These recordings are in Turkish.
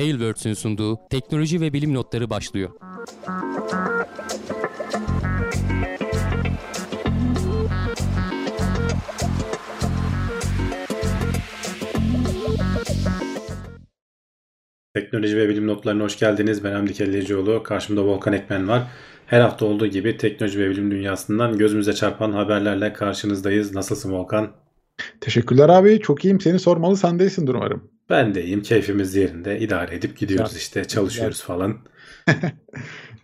Tailwords'ün sunduğu teknoloji ve bilim notları başlıyor. Teknoloji ve bilim notlarına hoş geldiniz. Ben Hamdi Kellecioğlu. Karşımda Volkan Ekmen var. Her hafta olduğu gibi teknoloji ve bilim dünyasından gözümüze çarpan haberlerle karşınızdayız. Nasılsın Volkan? Teşekkürler abi. Çok iyiyim. Seni sormalı. Sen de iyisindir umarım. Ben de iyiyim. Keyfimiz yerinde. İdare edip gidiyoruz işte. Çalışıyoruz falan.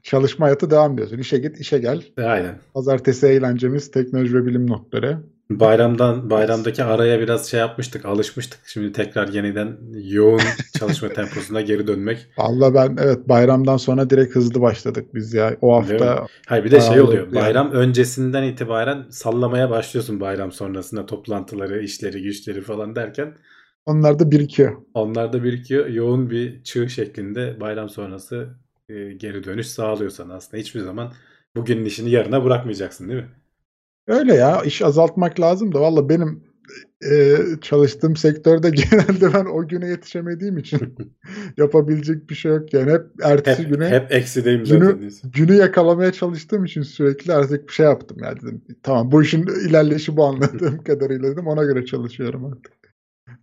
Çalışma hayatı devam ediyorsun. İşe git, işe gel. Aynen. Pazartesi eğlencemiz teknoloji ve bilim notları. Bayramdaki araya biraz yapmıştık, alışmıştık. Şimdi tekrar yeniden yoğun çalışma temposuna geri dönmek. Vallahi bayramdan sonra direkt hızlı başladık biz ya. O hafta. Hayır, bir de şey oluyor. Bayram öncesinden itibaren sallamaya başlıyorsun, bayram sonrasında toplantıları, işleri, güçleri falan derken. Onlar da birikiyor. Yoğun bir çığ şeklinde bayram sonrası geri dönüş sağlıyor sana aslında. Hiçbir zaman bugünün işini yarına bırakmayacaksın, değil mi? Öyle ya, iş azaltmak lazım da valla benim çalıştığım sektörde genelde ben o güne yetişemediğim için yapabilecek bir şey yok yani, hep ertesi güne. Hep eksideyim zaten. Günü yakalamaya çalıştığım için sürekli artık bir şey yaptım ya, dedim tamam, bu işin ilerleyişi bu, anladığım kadarıyla dedim, ona göre çalışıyorum artık.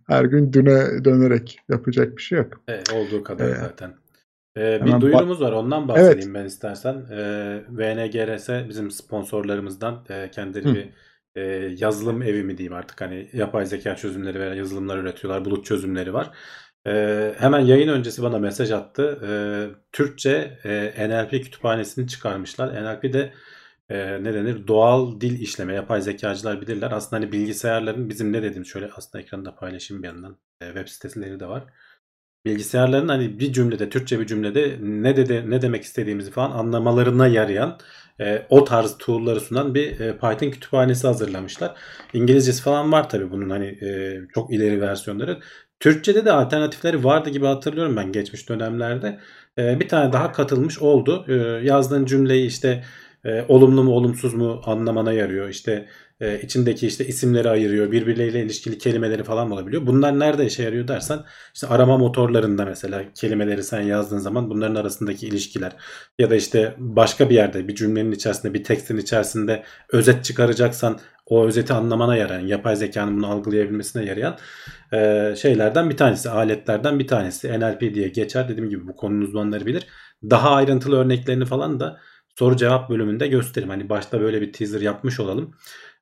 Her gün düne dönerek yapacak bir şey yok. Olduğu kadar zaten. Bir duyurumuz var, ondan bahsedeyim ben istersen. VNGRS bizim sponsorlarımızdan, kendileri bir yazılım evi mi diyeyim artık, hani yapay zeka çözümleri veya yazılımlar üretiyorlar, bulut çözümleri var. Hemen yayın öncesi bana mesaj attı. Türkçe NLP kütüphanesini çıkarmışlar. NLP de doğal dil işleme, yapay zekacılar bilirler. Aslında hani bilgisayarların, bizim ne dedim şöyle aslında ekranda paylaşayım bir yandan, web siteleri de var. Bilgisayarların hani bir cümlede, Türkçe bir cümlede ne demek istediğimizi falan anlamalarına yarayan o tarz tool'ları sunan bir Python kütüphanesi hazırlamışlar. İngilizcesi falan var tabii bunun, hani çok ileri versiyonları. Türkçe'de de alternatifleri vardı gibi hatırlıyorum ben geçmiş dönemlerde. Bir tane daha katılmış oldu. Yazdığın cümleyi işte olumlu mu olumsuz mu anlamana yarıyor. İşte içindeki işte isimleri ayırıyor. Birbirleriyle ilişkili kelimeleri falan olabiliyor. Bunlar nerede işe yarıyor dersen, işte arama motorlarında mesela kelimeleri sen yazdığın zaman bunların arasındaki ilişkiler ya da işte başka bir yerde bir cümlenin içerisinde, bir tekstin içerisinde özet çıkaracaksan o özeti anlamana yarayan, yapay zekanın bunu algılayabilmesine yarayan şeylerden bir tanesi, aletlerden bir tanesi. NLP diye geçer. Dediğim gibi bu konunun uzmanları bilir. Daha ayrıntılı örneklerini falan da soru cevap bölümünde göstereyim. Hani başta böyle bir teaser yapmış olalım.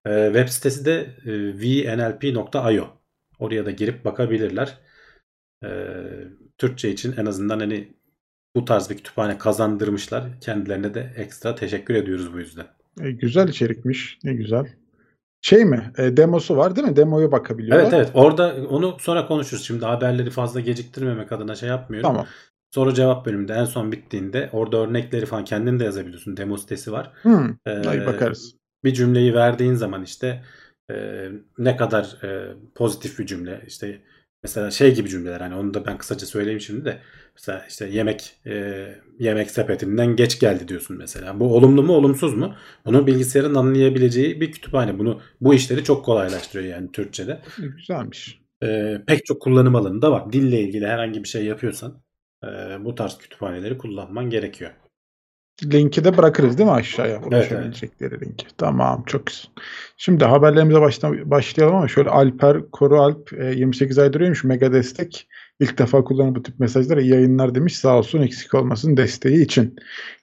Web sitesi de vnlp.io. Oraya da girip bakabilirler. Türkçe için en azından hani bu tarz bir kütüphane kazandırmışlar. Kendilerine de ekstra teşekkür ediyoruz bu yüzden. Güzel içerikmiş. Ne güzel. Şey mi? Demosu var değil mi? Demoya bakabiliyorlar. Evet. Orada onu sonra konuşuruz. Şimdi haberleri fazla geciktirmemek adına şey yapmıyorum. Tamam. Soru cevap bölümünde en son bittiğinde orada örnekleri falan kendin de yazabiliyorsun. Demo sitesi var. Bakarız. Bir cümleyi verdiğin zaman işte ne kadar pozitif bir cümle, işte mesela şey gibi cümleler, hani onu da ben kısaca söyleyeyim şimdi de, mesela işte yemek sepetinden geç geldi diyorsun mesela. Bu olumlu mu olumsuz mu? Bunu bilgisayarın anlayabileceği bir kütüphane. Bu işleri çok kolaylaştırıyor yani Türkçe'de. Güzelmiş. Pek çok kullanım alanında var. Dille ilgili herhangi bir şey yapıyorsan bu tarz kütüphaneleri kullanman gerekiyor. Linki de bırakırız değil mi aşağıya? Ulaşabilecekleri linki. Tamam, çok güzel. Şimdi haberlerimize başlayalım ama şöyle Alper Korualp 28 ay duruyormuş. Mega destek. İlk defa kullanıp bu tip mesajları yayınlar demiş. Sağ olsun, eksik olmasın desteği için.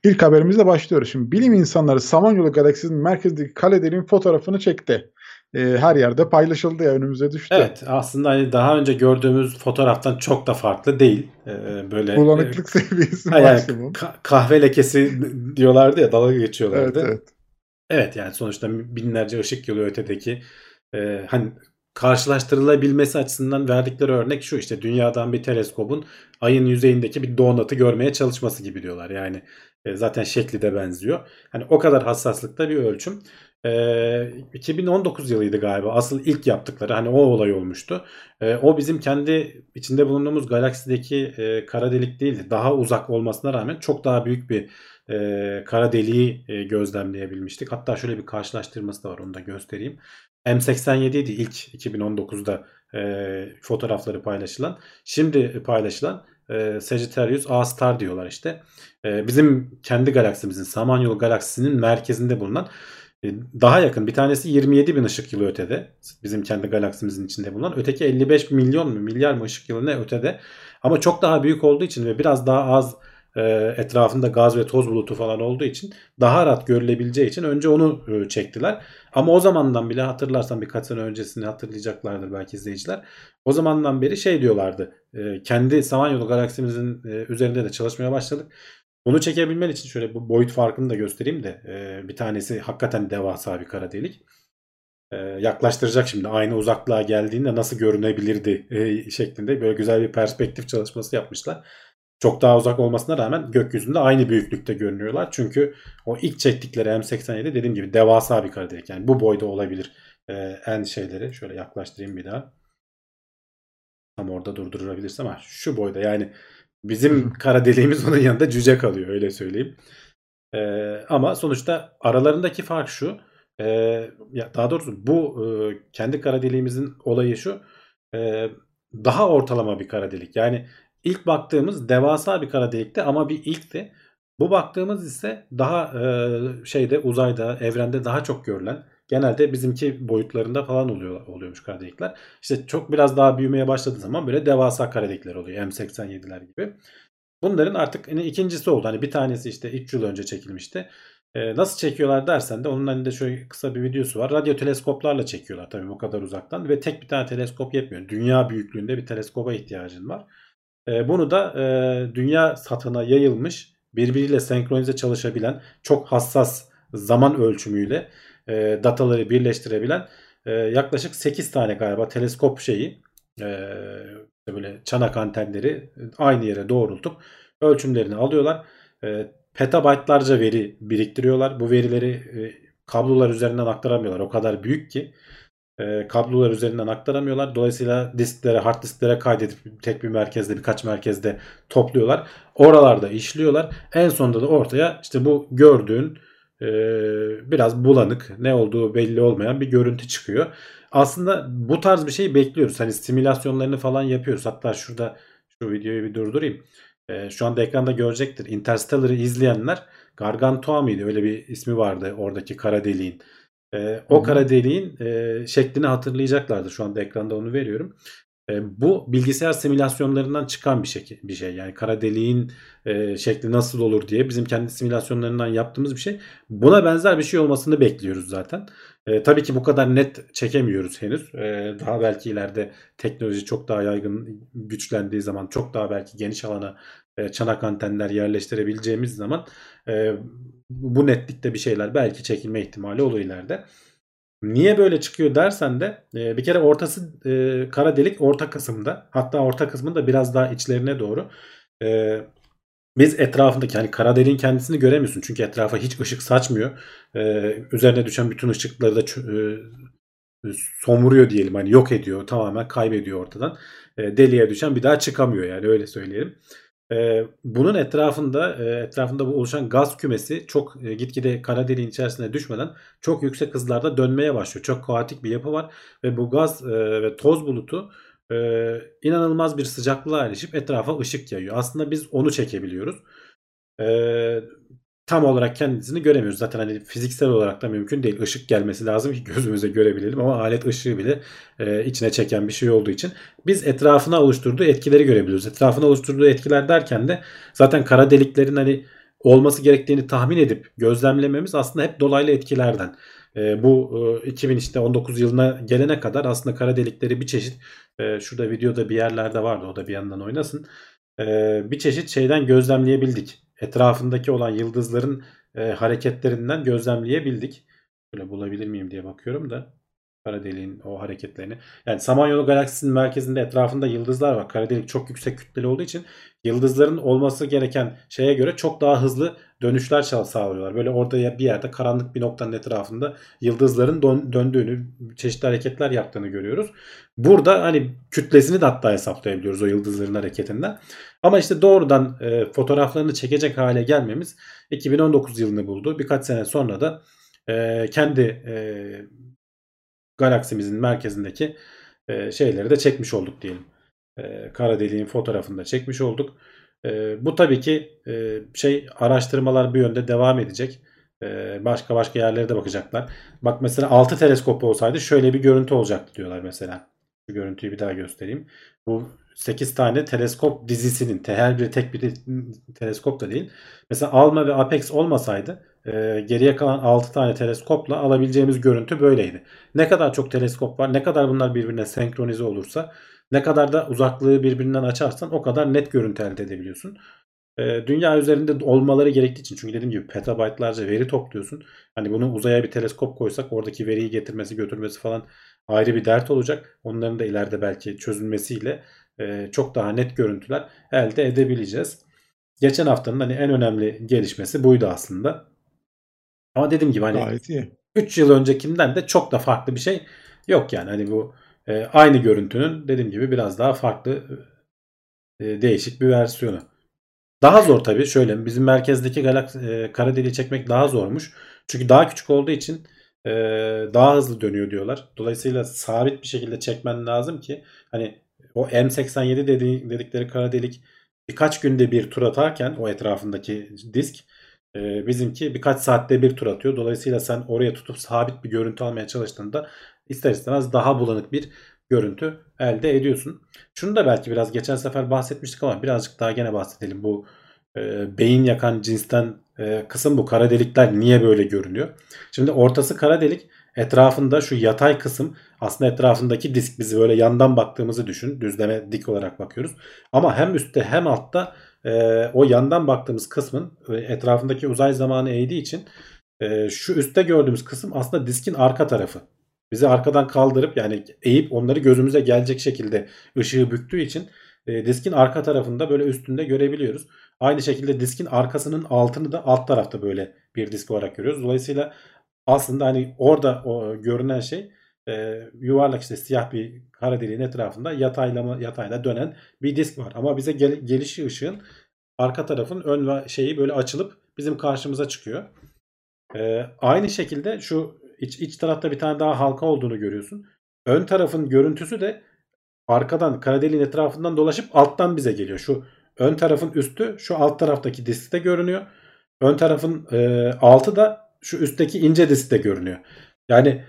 İlk haberimizle başlıyoruz. Şimdi bilim insanları Samanyolu galaksisinin merkezdeki kalelerin fotoğrafını çekti. Her yerde paylaşıldı ya, önümüze düştü. Evet, aslında hani daha önce gördüğümüz fotoğraftan çok da farklı değil. Böyle bulanıklık seviyesi maksimum. Kahve lekesi diyorlardı ya, dalga geçiyorlardı. Evet yani sonuçta binlerce ışık yılı ötedeki hani karşılaştırılabilmesi açısından verdikleri örnek şu, işte dünyadan bir teleskobun ayın yüzeyindeki bir donatı görmeye çalışması gibi diyorlar. Yani zaten şekli de benziyor. Hani o kadar hassaslıkta bir ölçüm. 2019 yılıydı galiba asıl ilk yaptıkları, hani o olay olmuştu. O bizim kendi içinde bulunduğumuz galaksideki kara delik değildi. Daha uzak olmasına rağmen çok daha büyük bir kara deliği gözlemleyebilmiştik. Hatta şöyle bir karşılaştırması da var, onu da göstereyim. M87 idi ilk 2019'da fotoğrafları paylaşılan. Şimdi paylaşılan Sagittarius A-Star diyorlar işte. Bizim kendi galaksimizin, Samanyolu galaksisinin merkezinde bulunan, daha yakın bir tanesi 27 bin ışık yılı ötede. Bizim kendi galaksimizin içinde bulunan. Öteki 55 milyon mu milyar mı ışık yılı ne ötede. Ama çok daha büyük olduğu için ve biraz daha az etrafında gaz ve toz bulutu falan olduğu için daha rahat görülebileceği için önce onu çektiler. Ama o zamandan bile hatırlarsan birkaç sene öncesini hatırlayacaklardır belki izleyiciler. O zamandan beri şey diyorlardı. Kendi Samanyolu galaksimizin üzerinde de çalışmaya başladık. Bunu çekebilmen için şöyle bu boyut farkını da göstereyim de bir tanesi hakikaten devasa bir kara delik. Yaklaştıracak şimdi aynı uzaklığa geldiğinde nasıl görünebilirdi şeklinde böyle güzel bir perspektif çalışması yapmışlar. Çok daha uzak olmasına rağmen gökyüzünde aynı büyüklükte görünüyorlar. Çünkü o ilk çektikleri M87 dediğim gibi devasa bir kara delik. Yani bu boyda olabilir en şeyleri. Şöyle yaklaştırayım bir daha. Tam orada durdurabilirsem ama şu boyda yani bizim kara deliğimiz onun yanında cüce kalıyor öyle söyleyeyim. Ama sonuçta aralarındaki fark şu. Daha doğrusu bu kendi kara deliğimizin olayı şu. Daha ortalama bir kara delik. Yani İlk baktığımız devasa bir kara delikti ama bir ilkti. Bu baktığımız ise daha şeyde uzayda, evrende daha çok görülen, genelde bizimki boyutlarında falan oluyormuş kara delikler. İşte çok biraz daha büyümeye başladığı zaman böyle devasa kara delikler oluyor. M87'ler gibi. Bunların artık hani ikincisi oldu. Hani bir tanesi işte 3 yıl önce çekilmişti. Nasıl çekiyorlar dersen de onun önünde şöyle kısa bir videosu var. Radyo teleskoplarla çekiyorlar tabii bu kadar uzaktan ve tek bir tane teleskop yetmiyor. Dünya büyüklüğünde bir teleskoba ihtiyacın var. Bunu da dünya satına yayılmış, birbiriyle senkronize çalışabilen, çok hassas zaman ölçümüyle dataları birleştirebilen yaklaşık 8 tane galiba teleskop şeyi, böyle çanak antenleri aynı yere doğrultup ölçümlerini alıyorlar. Petabaytlarca veri biriktiriyorlar. Bu verileri kablolar üzerinden aktaramıyorlar. O kadar büyük ki. Kablolar üzerinden aktaramıyorlar. Dolayısıyla disklere, hard disklere kaydedip tek bir merkezde, birkaç merkezde topluyorlar. Oralarda işliyorlar. En sonunda da ortaya işte bu gördüğün biraz bulanık, ne olduğu belli olmayan bir görüntü çıkıyor. Aslında bu tarz bir şeyi bekliyoruz. Hani simülasyonlarını falan yapıyoruz. Hatta şurada şu videoyu bir durdurayım. Şu anda ekranda görecektir. Interstellar'ı izleyenler, Gargantua mıydı? Öyle bir ismi vardı oradaki kara deliğin. O kara deliğin şeklini hatırlayacaklardır. Şu anda ekranda onu veriyorum. Bu bilgisayar simülasyonlarından çıkan bir şey. Yani kara deliğin şekli nasıl olur diye bizim kendi simülasyonlarından yaptığımız bir şey. Buna benzer bir şey olmasını bekliyoruz zaten. Tabii ki bu kadar net çekemiyoruz henüz. Daha belki ileride teknoloji çok daha yaygın güçlendiği zaman çok daha belki geniş alana çanak antenler yerleştirebileceğimiz zaman bu netlikte bir şeyler belki çekilme ihtimali olur ileride. Niye böyle çıkıyor dersen de bir kere ortası kara delik orta kısımda, hatta orta kısmında biraz daha içlerine doğru. Biz etrafındaki yani kara deliğin kendisini göremiyorsun çünkü etrafa hiç ışık saçmıyor. Üzerine düşen bütün ışıkları da somuruyor diyelim, hani yok ediyor, tamamen kaybediyor ortadan. Deliğe düşen bir daha çıkamıyor yani öyle söyleyelim. Bunun etrafında bu oluşan gaz kümesi çok gitgide kara deliğin içerisine düşmeden çok yüksek hızlarda dönmeye başlıyor. Çok kaotik bir yapı var ve bu gaz ve toz bulutu inanılmaz bir sıcaklığa erişip etrafa ışık yayıyor. Aslında biz onu çekebiliyoruz. Tam olarak kendisini göremiyoruz. Zaten hani fiziksel olarak da mümkün değil. Işık gelmesi lazım ki gözümüze görebilelim ama alet ışığı bile içine çeken bir şey olduğu için biz etrafına oluşturduğu etkileri görebiliyoruz. Etrafına oluşturduğu etkiler derken de zaten kara deliklerin hani olması gerektiğini tahmin edip gözlemlememiz aslında hep dolaylı etkilerden. Bu 2019 yılına gelene kadar aslında kara delikleri bir çeşit şurada videoda bir yerlerde vardı, o da bir yandan oynasın. Bir çeşit şeyden gözlemleyebildik. Etrafındaki olan yıldızların hareketlerinden gözlemleyebildik. Böyle bulabilir miyim diye bakıyorum da kara deliğin o hareketlerini. Yani Samanyolu galaksisinin merkezinde etrafında yıldızlar var. Kara delik çok yüksek kütleli olduğu için yıldızların olması gereken şeye göre çok daha hızlı dönüşler sağlıyorlar. Böyle orada bir yerde karanlık bir noktanın etrafında yıldızların döndüğünü, çeşitli hareketler yaptığını görüyoruz. Burada hani kütlesini de hatta hesaplayabiliyoruz o yıldızların hareketinden. Ama işte doğrudan fotoğraflarını çekecek hale gelmemiz 2019 yılını buldu. Birkaç sene sonra da kendi galaksimizin merkezindeki şeyleri de çekmiş olduk diyelim. kara deliğin fotoğrafını da çekmiş olduk. Bu tabii ki araştırmalar bir yönde devam edecek. Başka yerlere de bakacaklar. Bak mesela 6 teleskopu olsaydı şöyle bir görüntü olacaktı diyorlar mesela. Şu görüntüyü bir daha göstereyim. Bu 8 tane teleskop dizisinin, her biri tek bir teleskop da değil. Mesela ALMA ve APEX olmasaydı geriye kalan 6 tane teleskopla alabileceğimiz görüntü böyleydi. Ne kadar çok teleskop var, ne kadar bunlar birbirine senkronize olursa, ne kadar da uzaklığı birbirinden açarsan o kadar net görüntü elde edebiliyorsun. Dünya üzerinde olmaları gerektiği için, çünkü dediğim gibi petabaytlarca veri topluyorsun. Hani bunu uzaya bir teleskop koysak oradaki veriyi getirmesi götürmesi falan ayrı bir dert olacak. Onların da ileride belki çözülmesiyle çok daha net görüntüler elde edebileceğiz. Geçen haftanın hani en önemli gelişmesi buydu aslında. Ama dediğim gibi hani 3 yıl öncekinden de çok da farklı bir şey yok yani. Hani bu aynı görüntünün dediğim gibi biraz daha farklı değişik bir versiyonu. Daha zor tabii. Şöyle bizim merkezdeki kara deliği çekmek daha zormuş. Çünkü daha küçük olduğu için daha hızlı dönüyor diyorlar. Dolayısıyla sabit bir şekilde çekmen lazım ki hani o M87 dedikleri kara delik birkaç günde bir tur atarken o etrafındaki disk bizimki birkaç saatte bir tur atıyor. Dolayısıyla sen oraya tutup sabit bir görüntü almaya çalıştığında ister istemez daha bulanık bir görüntü elde ediyorsun. Şunu da belki biraz geçen sefer bahsetmiştik ama birazcık daha gene bahsedelim. Bu beyin yakan cinsten kısım bu. Kara delikler niye böyle görünüyor? Şimdi ortası kara delik, etrafında şu yatay kısım aslında etrafındaki disk, bizi böyle yandan baktığımızı düşün. Düzleme dik olarak bakıyoruz. Ama hem üstte hem altta o yandan baktığımız kısmın etrafındaki uzay zamanı eğdiği için şu üstte gördüğümüz kısım aslında diskin arka tarafı. Bizi arkadan kaldırıp yani eğip onları gözümüze gelecek şekilde ışığı büktüğü için diskin arka tarafında böyle üstünde görebiliyoruz. Aynı şekilde diskin arkasının altını da alt tarafta böyle bir disk olarak görüyoruz. Dolayısıyla aslında hani orada görünen şey yuvarlak işte siyah bir kara deliğin etrafında yatayla dönen bir disk var. Ama bize gelişi ışığın arka tarafın ön şeyi böyle açılıp bizim karşımıza çıkıyor. Aynı şekilde şu İç tarafta bir tane daha halka olduğunu görüyorsun. Ön tarafın görüntüsü de arkadan kara deliğin etrafından dolaşıp alttan bize geliyor. Şu ön tarafın üstü şu alt taraftaki diskte görünüyor. Ön tarafın altı da şu üstteki ince diskte görünüyor. Yani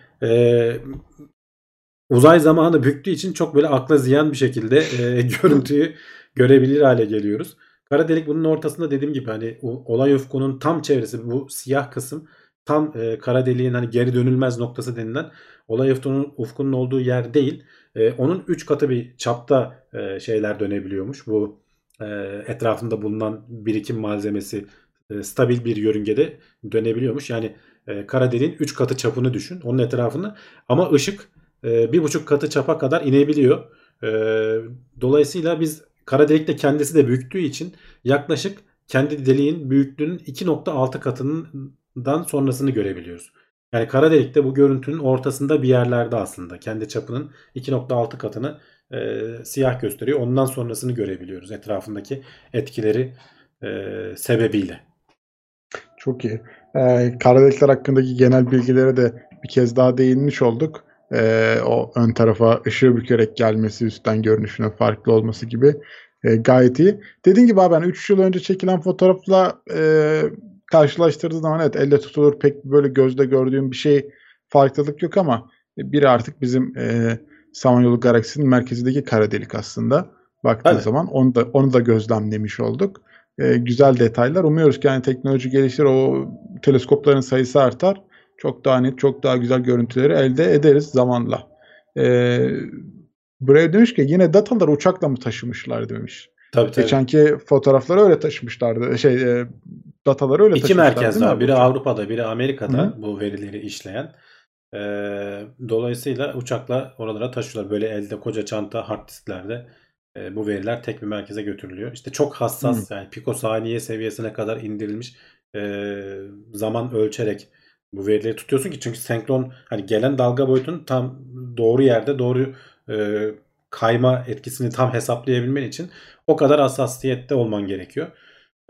uzay zamanı büktüğü için çok böyle akla ziyan bir şekilde görüntüyü görebilir hale geliyoruz. Kara delik bunun ortasında, dediğim gibi hani olay ufkunun tam çevresi bu siyah kısım. Tam kara deliğin hani geri dönülmez noktası denilen olay ufkunun olduğu yer değil. Onun 3 katı bir çapta şeyler dönebiliyormuş. Bu etrafında bulunan birikim malzemesi stabil bir yörüngede dönebiliyormuş. Yani kara deliğin 3 katı çapını düşün. Onun etrafını. Ama ışık 1,5 katı çapa kadar inebiliyor. Dolayısıyla biz kara delik de kendisi de büyüktüğü için yaklaşık kendi deliğin büyüklüğünün 2,6 katının sonrasını görebiliyoruz. Yani kara delik de bu görüntünün ortasında bir yerlerde aslında. Kendi çapının 2,6 katını siyah gösteriyor. Ondan sonrasını görebiliyoruz etrafındaki etkileri sebebiyle. Çok iyi. Kara delikler hakkındaki genel bilgilere de bir kez daha değinmiş olduk. O ön tarafa ışığı bükerek gelmesi, üstten görünüşünün farklı olması gibi gayet iyi. Dediğim gibi abi, ben 3 yıl önce çekilen fotoğrafla karşılaştırdığı zaman evet elle tutulur pek böyle gözde gördüğüm bir şey farklılık yok ama biri artık bizim Samanyolu galaksinin merkezindeki kara delik aslında. Baktığı evet. Zaman onu da gözlemlemiş olduk. Güzel detaylar. Umuyoruz ki yani teknoloji gelişir, o teleskopların sayısı artar. Çok daha net, çok daha güzel görüntüleri elde ederiz zamanla. Buraya demiş ki yine dataları uçakla mı taşımışlar demiş. Tabii. Geçenki fotoğrafları öyle taşımışlardı. Dataları öyle taşımışlardı. İki merkez var. Biri Avrupa'da, biri Amerika'da bu verileri işleyen. Dolayısıyla uçakla oralara taşıyorlar. Böyle elde koca çanta, hard disklerde bu veriler tek bir merkeze götürülüyor. İşte çok hassas yani pikosaniye seviyesine kadar indirilmiş zaman ölçerek bu verileri tutuyorsun ki çünkü senkron hani gelen dalga boyutunun tam doğru yerde doğru kayma etkisini tam hesaplayabilmen için o kadar hassasiyette olman gerekiyor.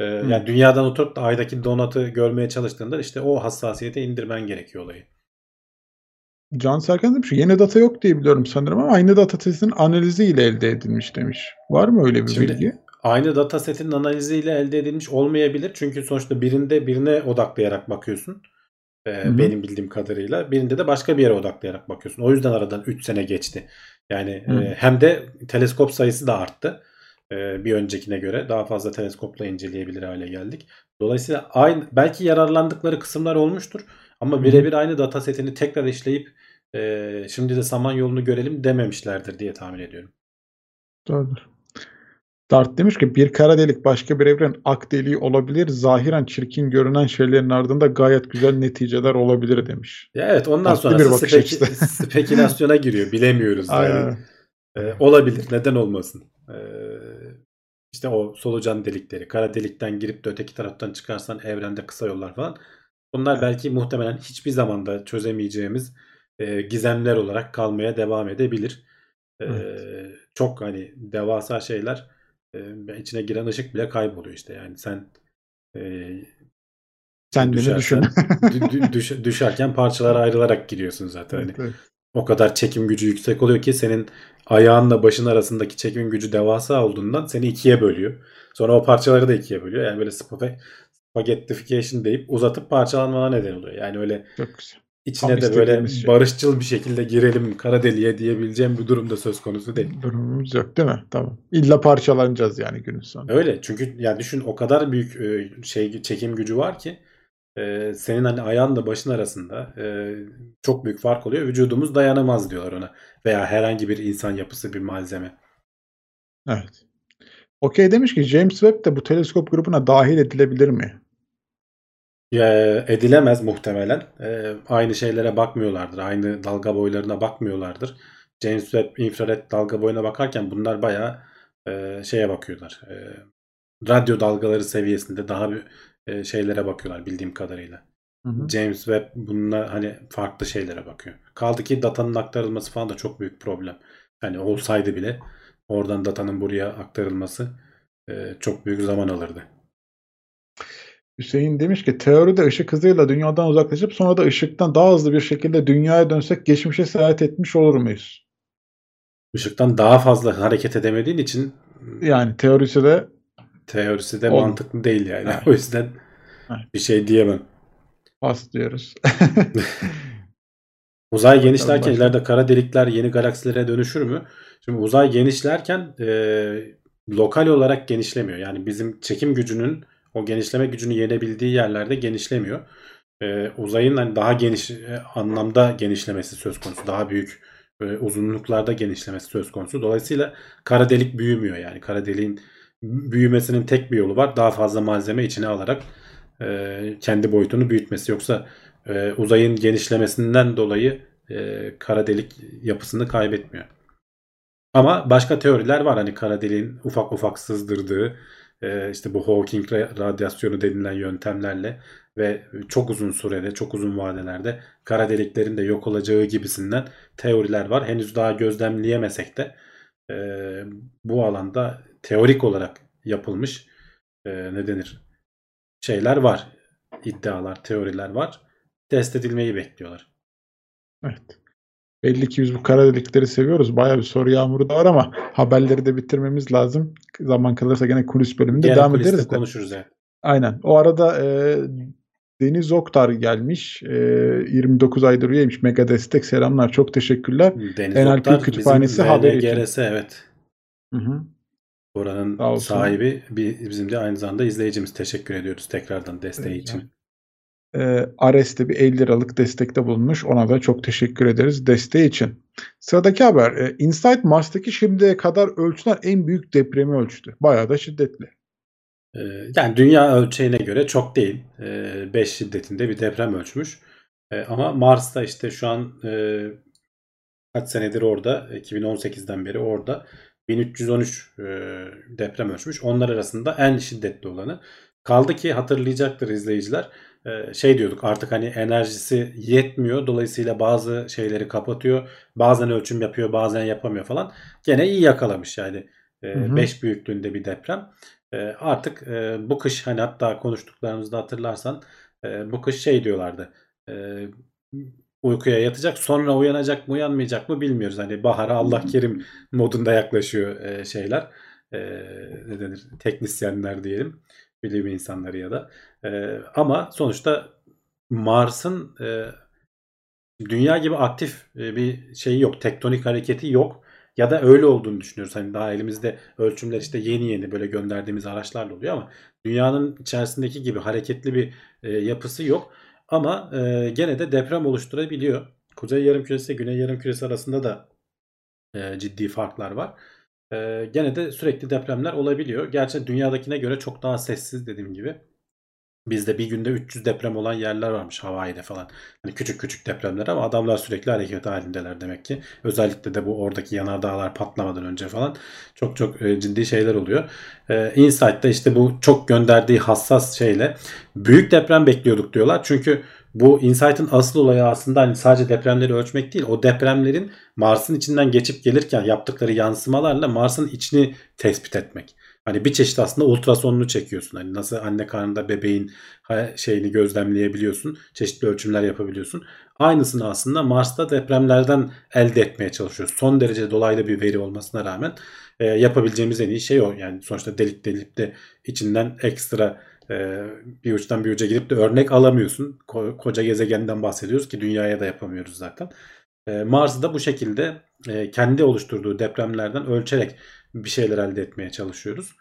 Yani dünyadan oturup da aydaki donatı görmeye çalıştığında işte o hassasiyete indirmen gerekiyor olayı. Can Serkan demiş ki yeni data yok diye biliyorum sanırım ama aynı data setinin analiziyle elde edilmiş demiş. Var mı öyle bir bilgi? Aynı data setinin analiziyle elde edilmiş olmayabilir. Çünkü sonuçta birinde birine odaklayarak bakıyorsun. Benim bildiğim kadarıyla. Birinde de başka bir yere odaklayarak bakıyorsun. O yüzden aradan 3 sene geçti. Yani hem de teleskop sayısı da arttı. Bir öncekine göre daha fazla teleskopla inceleyebilir hale geldik. Dolayısıyla aynı, belki yararlandıkları kısımlar olmuştur. Ama birebir aynı data setini tekrar işleyip şimdi de Samanyolu'nu görelim dememişlerdir diye tahmin ediyorum. Doğrudur. Dart demiş ki bir kara delik başka bir evren ak deliği olabilir. Zahiren çirkin görünen şeylerin ardında gayet güzel neticeler olabilir demiş. Ya evet, ondan sonra spekülasyona giriyor. Bilemiyoruz. Yani. Olabilir. Neden olmasın? İşte o solucan delikleri. Kara delikten girip de öteki taraftan çıkarsan evrende kısa yollar falan. Bunlar belki muhtemelen hiçbir zamanda çözemeyeceğimiz gizemler olarak kalmaya devam edebilir. Evet. Çok hani devasa şeyler, içine giren ışık bile kayboluyor işte. Yani sen düşersen, düşerken parçalara ayrılarak giriyorsun zaten. Evet, hani evet. O kadar çekim gücü yüksek oluyor ki senin ayağınla başın arasındaki çekim gücü devasa olduğundan seni ikiye bölüyor. Sonra o parçaları da ikiye bölüyor. Yani böyle spaghettification deyip uzatıp parçalanmana neden oluyor. Yani öyle içine tam de böyle barışçıl bir şekilde girelim kara deliğe diyebileceğim bir durumda söz konusu değil. Durumumuz yok değil mi? Tamam. İlla parçalanacağız yani günün sonunda. Öyle. Çünkü yani düşün, o kadar büyük çekim gücü var ki senin hani ayağınla başın arasında çok büyük fark oluyor. Vücudumuz dayanamaz diyorlar ona. Veya herhangi bir insan yapısı, bir malzeme. Evet. Okey demiş ki James Webb de bu teleskop grubuna dahil edilebilir mi? Edilemez muhtemelen. Aynı şeylere bakmıyorlardır. Aynı dalga boylarına bakmıyorlardır. James Webb infrared dalga boyuna bakarken bunlar bayağı şeye bakıyorlar. Radyo dalgaları seviyesinde daha bir şeylere bakıyorlar bildiğim kadarıyla. James Webb bununla hani farklı şeylere bakıyor. Kaldı ki datanın aktarılması falan da çok büyük problem. Yani olsaydı bile oradan datanın buraya aktarılması çok büyük zaman alırdı. Hüseyin demiş ki teoride ışık hızıyla dünyadan uzaklaşıp sonra da ışıktan daha hızlı bir şekilde dünyaya dönsek geçmişe seyahat etmiş olur muyuz? Işıktan daha fazla hareket edemediğin için yani teorisi de mantıklı değil yani. Evet. O yüzden bir şey diyemem. Pas diyoruz. Uzay genişlerken ileride kara delikler yeni galaksilere dönüşür mü? Şimdi uzay genişlerken lokal olarak genişlemiyor. Yani bizim çekim gücünün o genişleme gücünü yenebildiği yerlerde genişlemiyor. Uzayın hani daha geniş anlamda genişlemesi söz konusu. Daha büyük uzunluklarda genişlemesi söz konusu. Dolayısıyla kara delik büyümüyor. Yani kara deliğin büyümesinin tek bir yolu var. Daha fazla malzeme içine alarak kendi boyutunu büyütmesi. Yoksa uzayın genişlemesinden dolayı kara delik yapısını kaybetmiyor. Ama başka teoriler var. Hani kara deliğin ufak ufak sızdırdığı işte bu Hawking radyasyonu denilen yöntemlerle ve çok uzun sürede, çok uzun vadelerde kara deliklerin de yok olacağı gibisinden teoriler var. Henüz daha gözlemleyemesek de bu alanda teorik olarak yapılmış şeyler var. İddialar, teoriler var. Test edilmeyi bekliyorlar. Evet. Belli ki biz bu kara delikleri seviyoruz. Bayağı bir soru yağmuru da var ama haberleri de bitirmemiz lazım. Zaman kalırsa gene kulis bölümünde devam ederiz. Konuşuruz yani. Aynen. O arada Deniz Oktar gelmiş. 29 aydır üyeymiş. Mega destek. Selamlar. Çok teşekkürler. Deniz NLP Oktar kütüphanesi bizim VNGRS, evet. Hı-hı. Oranın sahibi bizim de aynı zamanda izleyicimiz. Teşekkür ediyoruz tekrardan desteği için. Ares'te bir 50 liralık destekte bulunmuş. Ona da çok teşekkür ederiz desteği için. Sıradaki haber. Insight Mars'taki şimdiye kadar ölçülen en büyük depremi ölçtü. Bayağı da şiddetli. Yani dünya ölçeğine göre çok değil. 5 şiddetinde bir deprem ölçmüş. Ama Mars'ta işte şu an kaç senedir orada? 2018'den beri orada. 1313 deprem ölçmüş. Onlar arasında en şiddetli olanı. Kaldı ki hatırlayacaktır izleyiciler. Şey diyorduk artık hani enerjisi yetmiyor. Dolayısıyla bazı şeyleri kapatıyor. Bazen ölçüm yapıyor, bazen yapamıyor falan. Gene iyi yakalamış yani. 5 büyüklüğünde bir deprem. Artık bu kış hani hatta konuştuklarımızda hatırlarsan bu kış şey diyorlardı. uykuya yatacak. Sonra uyanacak mı uyanmayacak mı bilmiyoruz. Hani bahara Allah kerim modunda yaklaşıyor şeyler. Ne denir? Teknisyenler diyelim. Bilim insanları ya da. Ama sonuçta Mars'ın dünya gibi aktif bir şeyi yok. Tektonik hareketi yok. Ya da öyle olduğunu düşünüyoruz. Hani daha elimizde ölçümler işte yeni böyle gönderdiğimiz araçlarla oluyor ama dünyanın içerisindeki gibi hareketli bir yapısı yok. Ama gene de deprem oluşturabiliyor. Kuzey yarımküresi ile Güney yarımküresi arasında da ciddi farklar var. Gene de sürekli depremler olabiliyor. Gerçi dünyadakine göre çok daha sessiz dediğim gibi. Bizde bir günde 300 deprem olan yerler varmış Hawaii'de falan. Hani küçük küçük depremler ama adamlar sürekli hareket halindeler demek ki. Özellikle de bu oradaki yanardağlar patlamadan önce falan çok ciddi şeyler oluyor. Insight'ta işte bu çok gönderdiği hassas şeyle büyük deprem bekliyorduk diyorlar. Çünkü bu Insight'ın asıl olayı aslında hani sadece depremleri ölçmek değil. O depremlerin Mars'ın içinden geçip gelirken yaptıkları yansımalarla Mars'ın içini tespit etmek. Hani bir çeşit aslında ultrasonunu çekiyorsun. Hani nasıl anne karnında bebeğin şeyini gözlemleyebiliyorsun. Çeşitli ölçümler yapabiliyorsun. Aynısını aslında Mars'ta depremlerden elde etmeye çalışıyoruz. Son derece dolaylı bir veri olmasına rağmen yapabileceğimiz en iyi şey o. Yani sonuçta delik delip de içinden ekstra bir uçtan bir uca gidip de örnek alamıyorsun. Koca gezegenden bahsediyoruz ki dünyaya da yapamıyoruz zaten. Mars'ı da bu şekilde kendi oluşturduğu depremlerden ölçerek bir şeyler elde etmeye çalışıyoruz.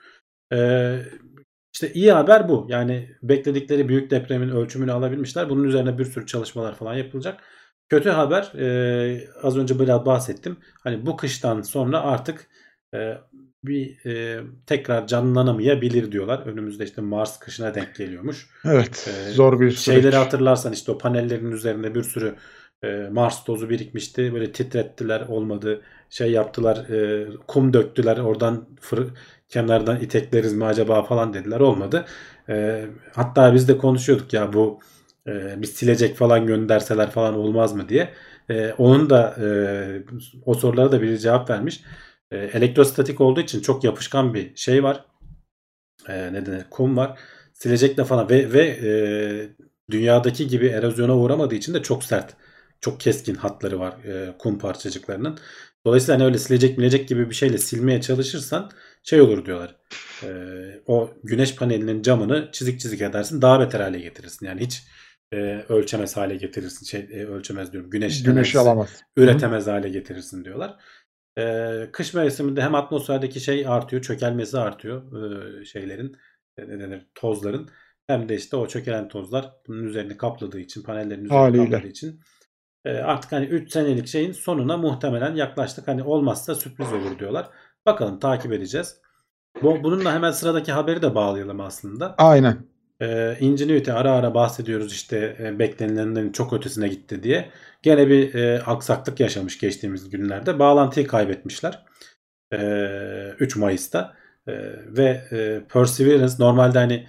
İşte iyi haber bu. Yani bekledikleri büyük depremin ölçümünü alabilmişler. Bunun üzerine bir sürü çalışmalar falan yapılacak. Kötü haber az önce biraz bahsettim. Hani bu kıştan sonra artık tekrar canlanamayabilir diyorlar. Önümüzde işte Mars kışına denk geliyormuş. Evet. Zor bir süreç. Şeyleri hatırlarsan işte o panellerin üzerinde bir sürü Mars tozu birikmişti. Böyle titrettiler olmadı. Şey yaptılar. Kum döktüler. Oradan kenardan itekleriz mi acaba falan dediler. Olmadı. Hatta biz de konuşuyorduk ya bu bir silecek falan gönderseler falan olmaz mı diye. Onun da o sorulara da bir cevap vermiş. Elektrostatik olduğu için çok yapışkan bir şey var. Ne denir? Kum var. Silecekle falan ve dünyadaki gibi erozyona uğramadığı için de çok sert. Çok keskin hatları var kum parçacıklarının. Dolayısıyla hani öyle silecek milecek gibi bir şeyle silmeye çalışırsan şey olur diyorlar. O güneş panelinin camını çizik çizik edersin. Daha beter hale getirirsin. Yani hiç ölçemez hale getirirsin. Ölçemez diyorum. Güneşi alamaz. Üretemez hale getirirsin diyorlar. Kış mevsiminde hem atmosferdeki şey artıyor. Çökelmesi artıyor. Şeylerin ne denir, tozların. Hem de işte o çökelen tozlar bunun üzerini kapladığı için, panellerin üzerini kapladığı için artık hani 3 senelik şeyin sonuna muhtemelen yaklaştık. Hani olmazsa sürpriz olur diyorlar. Bakalım, takip edeceğiz. Bununla hemen sıradaki haberi de bağlayalım aslında. Aynen. Ingenuity ara bahsediyoruz işte beklenenlerin çok ötesine gitti diye. Gene bir aksaklık yaşamış geçtiğimiz günlerde. Bağlantıyı kaybetmişler. 3 Mayıs'ta. Ve Perseverance normalde hani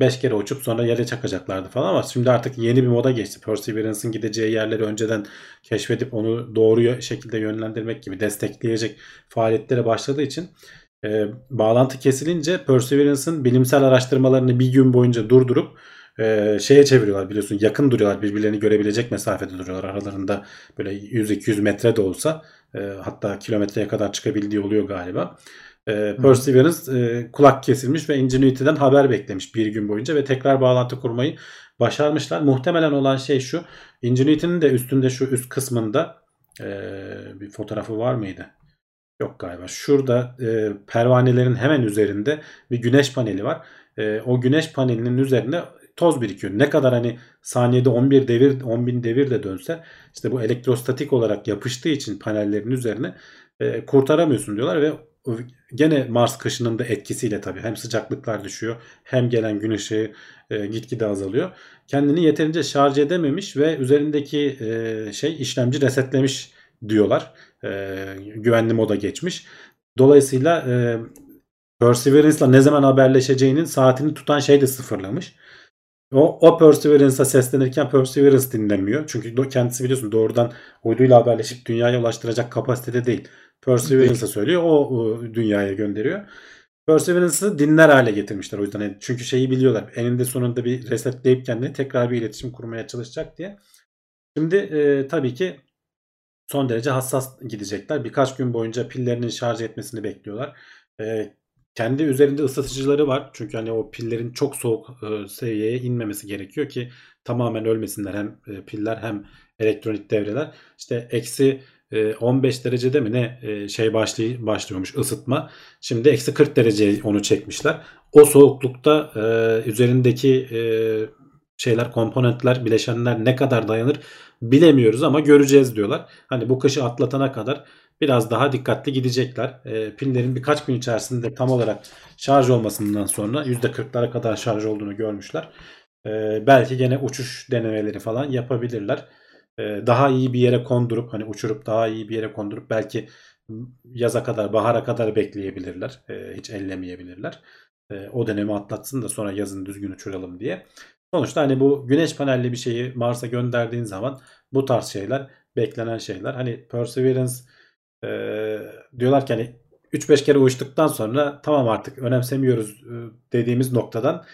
5 kere uçup sonra yere çakacaklardı falan ama şimdi artık yeni bir moda geçti. Perseverance'ın gideceği yerleri önceden keşfedip onu doğru şekilde yönlendirmek gibi destekleyecek faaliyetlere başladığı için bağlantı kesilince Perseverance'ın bilimsel araştırmalarını bir gün boyunca durdurup şeye çeviriyorlar, biliyorsun yakın duruyorlar, birbirlerini görebilecek mesafede duruyorlar, aralarında böyle 100-200 metre de olsa hatta kilometreye kadar çıkabildiği oluyor galiba. Perseverance kulak kesilmiş ve Ingenuity'den haber beklemiş bir gün boyunca ve tekrar bağlantı kurmayı başarmışlar. Muhtemelen olan şey şu: Ingenuity'nin de üstünde şu üst kısmında bir fotoğrafı var mıydı? Yok galiba. Şurada pervanelerin hemen üzerinde bir güneş paneli var. O güneş panelinin üzerine toz birikiyor. Ne kadar hani saniyede 10.000 devir de dönse işte bu elektrostatik olarak yapıştığı için panellerin üzerine kurtaramıyorsun diyorlar ve gene Mars kışının da etkisiyle tabii hem sıcaklıklar düşüyor hem gelen gün ışığı gitgide azalıyor. Kendini yeterince şarj edememiş ve üzerindeki işlemci resetlemiş diyorlar. Güvenli moda geçmiş. Dolayısıyla Perseverance'la ne zaman haberleşeceğinin saatini tutan şey de sıfırlamış. O Perseverance'a seslenirken Perseverance dinlemiyor. Çünkü kendisi biliyorsun doğrudan uyduyla haberleşip dünyaya ulaştıracak kapasitede değil. Perseverance'a söylüyor. O dünyaya gönderiyor. Perseverance'ı dinler hale getirmişler o yüzden. Çünkü şeyi biliyorlar. Eninde sonunda bir resetleyip kendini tekrar bir iletişim kurmaya çalışacak diye. Şimdi tabii ki son derece hassas gidecekler. Birkaç gün boyunca pillerinin şarj etmesini bekliyorlar. Kendi üzerinde ısıtıcıları var. Çünkü hani o pillerin çok soğuk seviyeye inmemesi gerekiyor ki tamamen ölmesinler hem piller hem elektronik devreler. İşte eksi 15 derecede mi ne şey başlıyormuş ısıtma. Şimdi eksi 40 dereceye onu çekmişler. O soğuklukta üzerindeki şeyler, komponentler, bileşenler ne kadar dayanır bilemiyoruz ama göreceğiz diyorlar. Hani bu kışı atlatana kadar biraz daha dikkatli gidecekler. Pillerin birkaç gün içerisinde tam olarak şarj olmasından sonra %40'lara kadar şarj olduğunu görmüşler. Belki gene uçuş denemeleri falan yapabilirler. Daha iyi bir yere kondurup hani uçurup daha iyi bir yere kondurup belki yaza kadar, bahara kadar bekleyebilirler. Hiç ellemeyebilirler. O dönemi atlatsın da sonra yazın düzgün uçuralım diye. Sonuçta hani bu güneş panelli bir şeyi Mars'a gönderdiğin zaman bu tarz şeyler beklenen şeyler. Hani Perseverance diyorlar ki hani 3-5 kere uçtuktan sonra tamam artık önemsemiyoruz dediğimiz noktadan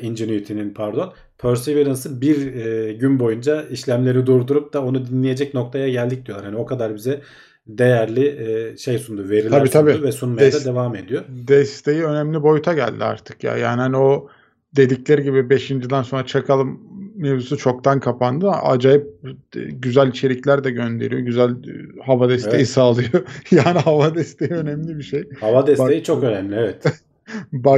Ingenuity'nin pardon Perseverance'ı bir gün boyunca işlemleri durdurup da onu dinleyecek noktaya geldik diyorlar. Hani o kadar bize değerli şey sundu, veriler sundu ve sunmaya da devam ediyor. Desteği önemli boyuta geldi artık ya. Yani hani o dedikleri gibi 5.'den sonra çakalım mevzusu çoktan kapandı. Acayip güzel içerikler de gönderiyor. Güzel hava desteği sağlıyor. Yani hava desteği önemli bir şey. Hava desteği çok önemli evet.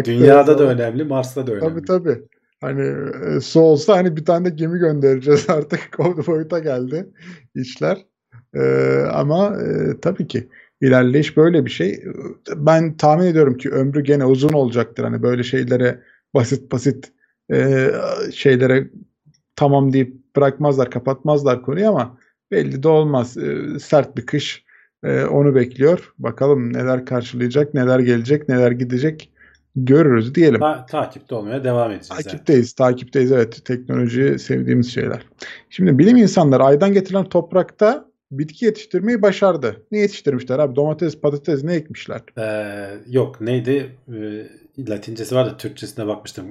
Dünyada da önemli, Mars'ta da önemli. Tabii tabii. Hani su olsa hani bir tane de gemi göndereceğiz artık. O boyuta geldi işler. Ama tabii ki ilerleyiş böyle bir şey. Ben tahmin ediyorum ki ömrü gene uzun olacaktır. Hani böyle şeylere basit şeylere tamam deyip bırakmazlar, kapatmazlar konuyu ama belli de olmaz. Sert bir kış onu bekliyor. Bakalım neler karşılayacak, neler gelecek, neler gidecek görürüz diyelim. Takipte olmaya devam edeceğiz. Takipteyiz evet. Teknolojiyi sevdiğimiz şeyler. Şimdi bilim insanları aydan getirilen toprakta bitki yetiştirmeyi başardı. Ne yetiştirmişler abi? Domates, patates ne ekmişler? Yok neydi? Latincesi var da Türkçesine bakmıştım.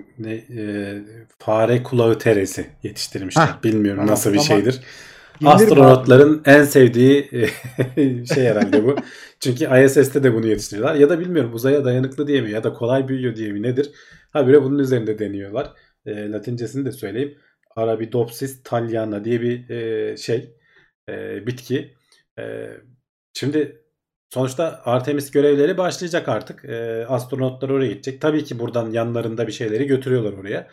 Fare kulağı teresi yetiştirmişler. Bilmiyorum nasıl bir şeydir. Astronotların en sevdiği şey herhalde bu. Çünkü ISS'te de bunu yetiştiriyorlar. Ya da bilmiyorum uzaya dayanıklı diye mi ya da kolay büyüyor diye mi nedir? Habire bunun üzerinde deniyorlar. Latincesini de söyleyeyim. Arabidopsis thaliana diye bir bitki. Şimdi sonuçta Artemis görevleri başlayacak artık. Astronotlar oraya gidecek. Tabii ki buradan yanlarında bir şeyleri götürüyorlar oraya.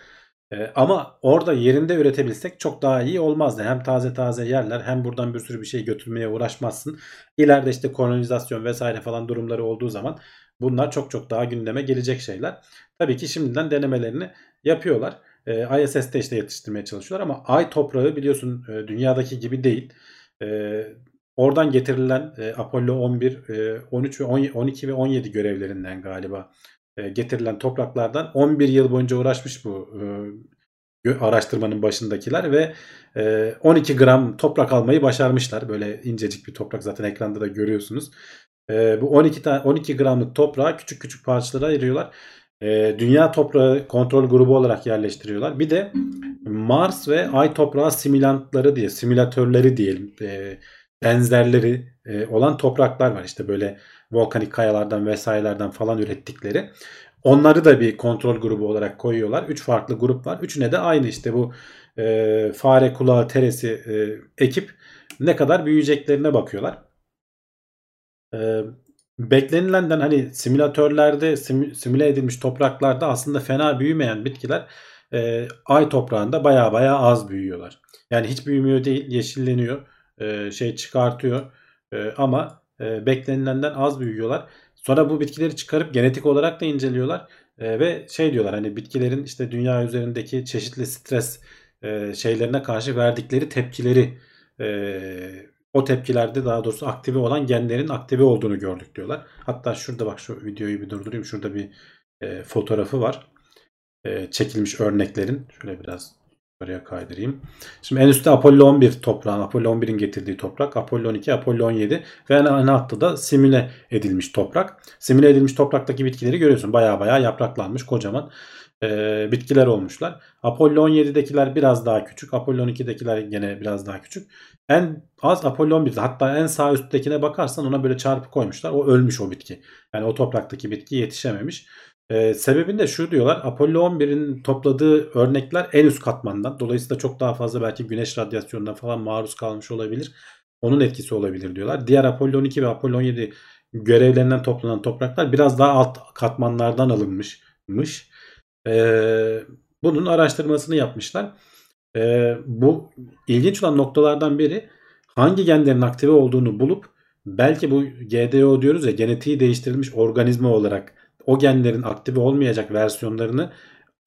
Ama orada yerinde üretebilsek çok daha iyi olmazdı. Hem taze yerler hem buradan bir sürü bir şey götürmeye uğraşmazsın. İleride işte kolonizasyon vesaire falan durumları olduğu zaman bunlar çok daha gündeme gelecek şeyler. Tabii ki şimdiden denemelerini yapıyorlar. ISS'te işte yetiştirmeye çalışıyorlar ama ay toprağı biliyorsun dünyadaki gibi değil. Oradan getirilen Apollo 11, 13 ve 12 ve 17 görevlerinden galiba getirilen topraklardan 11 yıl boyunca uğraşmış bu araştırmanın başındakiler ve 12 gram toprak almayı başarmışlar. Böyle incecik bir toprak zaten ekranda da görüyorsunuz. Bu 12 gramlık toprağı küçük parçalara ayırıyorlar. Dünya toprağı kontrol grubu olarak yerleştiriyorlar. Bir de Mars ve Ay toprağı simülantları diye simülatörleri diyelim benzerleri olan topraklar var. İşte böyle volkanik kayalardan vesairelerden falan ürettikleri. Onları da bir kontrol grubu olarak koyuyorlar. 3 farklı grup var. Üçüne de aynı işte bu fare kulağı teresi ekip ne kadar büyüyeceklerine bakıyorlar. Beklenilenden hani simülatörlerde simüle edilmiş topraklarda aslında fena büyümeyen bitkiler ay toprağında baya az büyüyorlar. Yani hiç büyümüyor değil, yeşilleniyor, şey çıkartıyor ama beklenilenden az büyüyorlar. Sonra bu bitkileri çıkarıp genetik olarak da inceliyorlar ve şey diyorlar hani bitkilerin işte dünya üzerindeki çeşitli stres şeylerine karşı verdikleri tepkileri o tepkilerde daha doğrusu aktive olan genlerin aktive olduğunu gördük diyorlar. Hatta şurada bak şu videoyu bir durdurayım. Şurada bir fotoğrafı var. Çekilmiş örneklerin. Şöyle biraz yukarıya kaydırayım. Şimdi en üstte Apollo 11 toprağı. Apollo 11'in getirdiği toprak. Apollo 12, Apollo 17 ve en altta da simüle edilmiş toprak. Simüle edilmiş topraktaki bitkileri görüyorsun. Baya yapraklanmış kocaman. bitkiler olmuşlar. Apollo 17'dekiler biraz daha küçük. Apollo 12'dekiler gene biraz daha küçük. En az Apollo 11'de. Hatta en sağ üsttekine bakarsan ona böyle çarpı koymuşlar. O ölmüş o bitki. Yani o topraktaki bitki yetişememiş. Sebebini de şu diyorlar. Apollo 11'in topladığı örnekler en üst katmandan. Dolayısıyla çok daha fazla belki güneş radyasyonuna falan maruz kalmış olabilir. Onun etkisi olabilir diyorlar. Diğer Apollo 12 ve Apollo 17 görevlerinden toplanan topraklar biraz daha alt katmanlardan alınmışmış. Bunun araştırmasını yapmışlar. Bu ilginç olan noktalardan biri hangi genlerin aktive olduğunu bulup belki bu GDO diyoruz ya, genetiği değiştirilmiş organizma olarak o genlerin aktive olmayacak versiyonlarını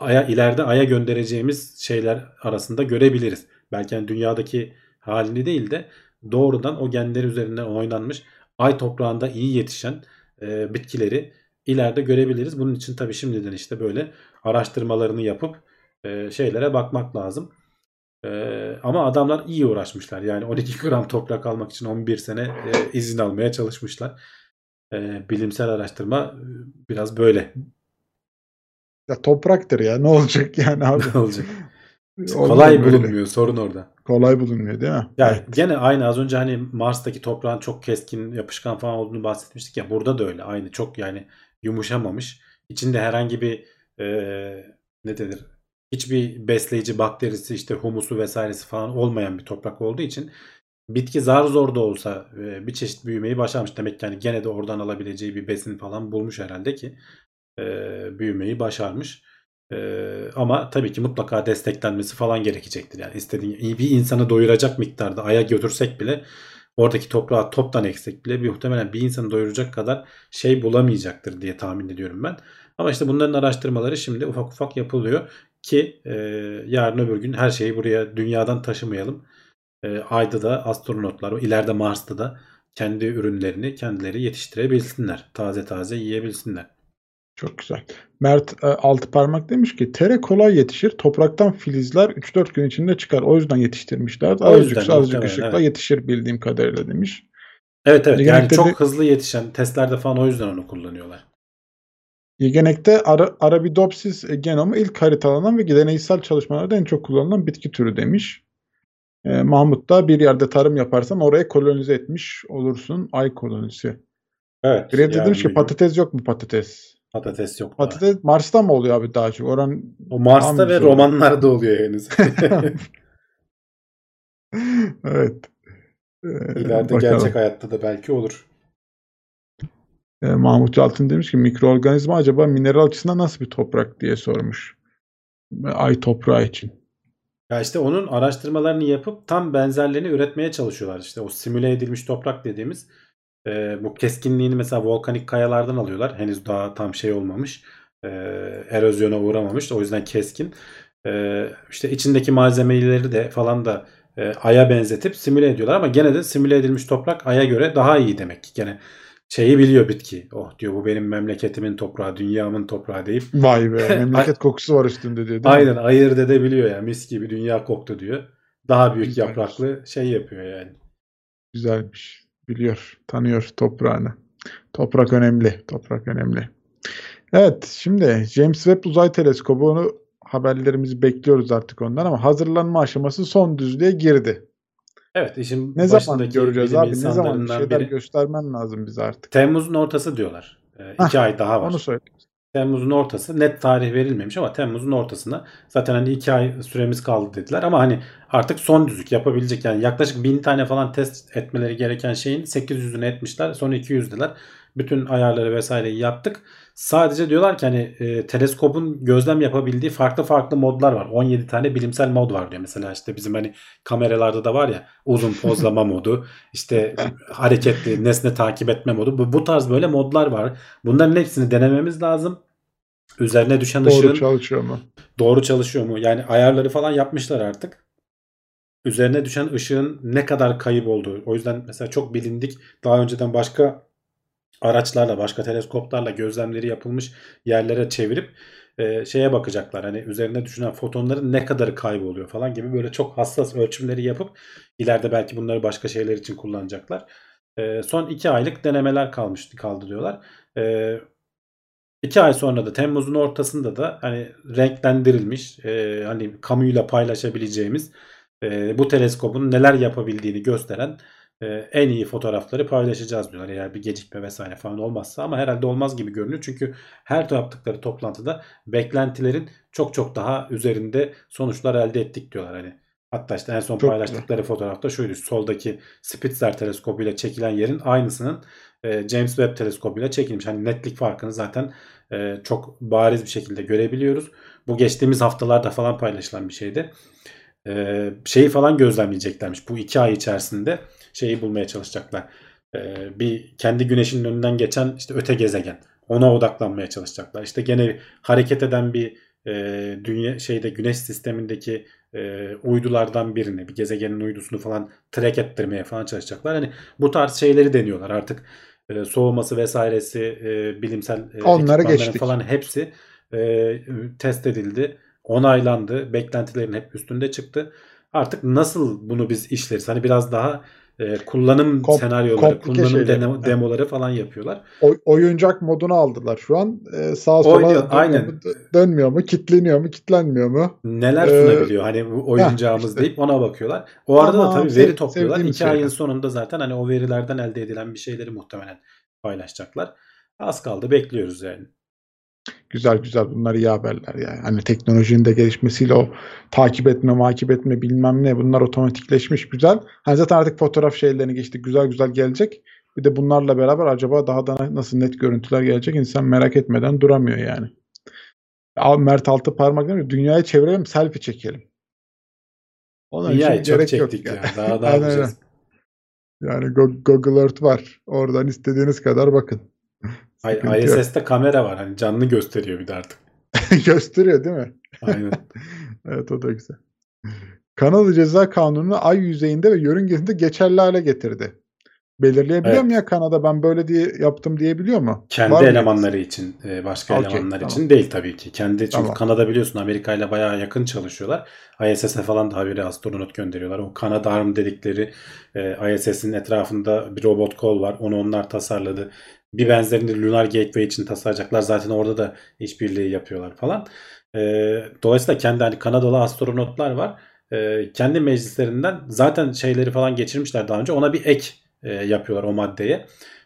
ileride aya göndereceğimiz şeyler arasında görebiliriz. Belki yani dünyadaki halini değil de doğrudan o genler üzerinden oynanmış ay toprağında iyi yetişen bitkileri ileride görebiliriz. Bunun için tabii şimdiden işte böyle araştırmalarını yapıp şeylere bakmak lazım. Ama adamlar iyi uğraşmışlar. Yani 12 gram toprak almak için 11 sene izin almaya çalışmışlar. Bilimsel araştırma biraz böyle. Ya topraktır ya. Ne olacak yani abi? Ne olacak? Kolay bulunmuyor. Sorun orada. Kolay bulunmuyor değil mi? Ya evet. Gene aynı az önce hani Mars'taki toprağın çok keskin, yapışkan falan olduğunu bahsetmiştik ya. Burada da öyle. Aynı çok yani yumuşamamış. İçinde herhangi bir ne denir? Hiçbir besleyici bakterisi işte humusu vesairesi falan olmayan bir toprak olduğu için bitki zar zor da olsa bir çeşit büyümeyi başarmış. Demek ki yani gene de oradan alabileceği bir besin falan bulmuş herhalde ki büyümeyi başarmış. Ama tabii ki mutlaka desteklenmesi falan gerekecektir. Yani istediğin iyi bir insanı doyuracak miktarda aya götürsek bile oradaki toprağı toptan eksik bile muhtemelen bir insanı doyuracak kadar şey bulamayacaktır diye tahmin ediyorum ben. Ama işte bunların araştırmaları şimdi ufak ufak yapılıyor ki yarın öbür gün her şeyi buraya dünyadan taşımayalım. Ayda da astronotlar, ileride Mars'ta da kendi ürünlerini kendileri yetiştirebilsinler. Taze taze yiyebilsinler. Çok güzel. Mert altı parmak demiş ki tere kolay yetişir. Topraktan filizler 3-4 gün içinde çıkar. O yüzden yetiştirmişler. Azıcık ışıkla evet. Yetişir bildiğim kadarıyla demiş. Evet. Yani çok hızlı yetişen testlerde falan o yüzden onu kullanıyorlar. Yegenek'te Arabidopsis genomu ilk haritalanan ve deneysel çalışmalarda en çok kullanılan bitki türü demiş. Mahmut da bir yerde tarım yaparsan oraya kolonize etmiş olursun. Ay kolonisi. Evet. Bir de demiş ki patates yok mu patates? Patates yok. Patates Mars'ta mı oluyor abi daha çok? Oran o Mars'ta ve romanlarda oluyor henüz. Evet. İleride bakalım. Gerçek hayatta da belki olur. Mahmut Altın demiş ki mikroorganizma acaba mineral açısından nasıl bir toprak diye sormuş. Ay toprağı için. Ya işte onun araştırmalarını yapıp tam benzerlerini üretmeye çalışıyorlar. İşte o simüle edilmiş toprak dediğimiz bu keskinliğini mesela volkanik kayalardan alıyorlar. Henüz daha tam şey olmamış. Erozyona uğramamış. O yüzden keskin. İşte içindeki malzemeleri de falan da aya benzetip simüle ediyorlar. Ama gene de simüle edilmiş toprak aya göre daha iyi demek ki. Gene şeyi biliyor bitki. Oh diyor bu benim memleketimin toprağı, dünyamın toprağı deyip. Vay be memleket kokusu var üstünde diyor. Aynen ayırt edebiliyor ya. Mis gibi dünya koktu diyor. Daha büyük güzelmiş. Yapraklı şey yapıyor yani. Güzelmiş. Biliyor. Tanıyor toprağını. Toprak önemli. Toprak önemli. Evet şimdi James Webb Uzay Teleskobu'nu haberlerimizi bekliyoruz artık ondan ama hazırlanma aşaması son düzlüğe girdi. Evet işin ne zaman göreceğiz abi? Ne zaman bir şeyler göstermen lazım bize artık. Temmuz'un ortası diyorlar. 2 ay daha var. Onu söyle. Temmuz'un ortası net tarih verilmemiş ama Temmuz'un ortasına zaten hani 2 ay süremiz kaldı dediler ama hani artık son düzlük yapabilecek yani yaklaşık 1000 tane falan test etmeleri gereken şeyin 800'ünü etmişler. Son 200'deler. Bütün ayarları vesaireyi yaptık. Sadece diyorlar ki hani teleskopun gözlem yapabildiği farklı modlar var. 17 tane bilimsel mod var diyor. Mesela işte bizim hani kameralarda da var ya uzun pozlama modu, işte hareketli nesne takip etme modu. Bu tarz böyle modlar var. Bunların hepsini denememiz lazım. Üzerine düşen ışığın doğru çalışıyor mu? Doğru çalışıyor mu? Yani ayarları falan yapmışlar artık. Üzerine düşen ışığın ne kadar kayıp olduğu. O yüzden mesela çok bilindik. Daha önceden başka araçlarla, başka teleskoplarla gözlemleri yapılmış yerlere çevirip şeye bakacaklar. Hani üzerine düşünen fotonların ne kadarı kayboluyor falan gibi böyle çok hassas ölçümleri yapıp ileride belki bunları başka şeyler için kullanacaklar. Son 2 aylık denemeler kaldı diyorlar. 2 ay sonra da Temmuz'un ortasında da hani renklendirilmiş, hani kamuyla paylaşabileceğimiz bu teleskobun neler yapabildiğini gösteren en iyi fotoğrafları paylaşacağız diyorlar. Eğer bir gecikme vesaire falan olmazsa, ama herhalde olmaz gibi görünüyor. Çünkü her yaptıkları toplantıda beklentilerin çok çok daha üzerinde sonuçlar elde ettik diyorlar. Hani hatta işte en son çok paylaştıkları güzel fotoğrafta şuydu. Soldaki Spitzer teleskobuyla çekilen yerin aynısının James Webb teleskobuyla çekilmiş. Hani netlik farkını zaten çok bariz bir şekilde görebiliyoruz. Bu geçtiğimiz haftalarda falan paylaşılan bir şeydi. Şeyi falan gözlemleyeceklermiş. Bu 2 ay içerisinde şeyi bulmaya çalışacaklar. Bir kendi güneşin önünden geçen işte öte gezegen. Ona odaklanmaya çalışacaklar. İşte gene hareket eden bir dünya şeyde, güneş sistemindeki uydulardan birini, bir gezegenin uydusunu falan track ettirmeye falan çalışacaklar. Hani bu tarz şeyleri deniyorlar artık. Soğuması vesairesi, bilimsel ekipmanların falan hepsi test edildi, onaylandı. Beklentilerin hep üstünde çıktı. Artık nasıl bunu biz işleriz? Hani biraz daha kullanım senaryoları, kullanım demoları falan yapıyorlar. Oyuncak modunu aldılar şu an. Sağa sola dönmüyor mu, kitleniyor mu, kitlenmiyor mu? Neler sunabiliyor hani oyuncağımız işte deyip ona bakıyorlar. O arada da tabii veri topluyorlar. 2 ayın sonunda zaten hani o verilerden elde edilen bir şeyleri muhtemelen paylaşacaklar. Az kaldı, bekliyoruz yani. Güzel güzel, bunlar iyi haberler yani. Hani teknolojinin de gelişmesiyle o takip etme bilmem ne, bunlar otomatikleşmiş, güzel. Hani zaten artık fotoğraf şeylerini geçti, güzel güzel gelecek. Bir de bunlarla beraber acaba daha da nasıl net görüntüler gelecek, insan merak etmeden duramıyor yani. Mert Altıparmak diyor, dünyayı çevirelim, selfie çekelim. Ona dünyayı çok çektik yani. Daha yapacağız. Yani Google Earth var. Oradan istediğiniz kadar bakın. ISS'te kamera var. Hani canlı gösteriyor bir de artık. Gösteriyor değil mi? Aynen. Evet, o da güzel. Kanada Ceza Kanunu'nu ay yüzeyinde ve yörüngesinde geçerli hale getirdi. Belirleyebiliyor mu ya Kanada, ben böyle diye yaptım diyebiliyor mu? Kendi var elemanları için, başka elemanlar için değil tabii ki. Çünkü Kanada biliyorsun Amerika ile bayağı yakın çalışıyorlar. ISS'e falan da haberi astronot gönderiyorlar. O Canadarm dedikleri ISS'in etrafında bir robot kol var. Onu onlar tasarladı. Bir benzerini Lunar Gateway için tasarlayacaklar. Zaten orada da işbirliği yapıyorlar falan. Dolayısıyla kendi hani Kanadalı astronotlar var. Kendi meclislerinden zaten şeyleri falan geçirmişler daha önce. Ona bir ek yapıyorlar o maddeye.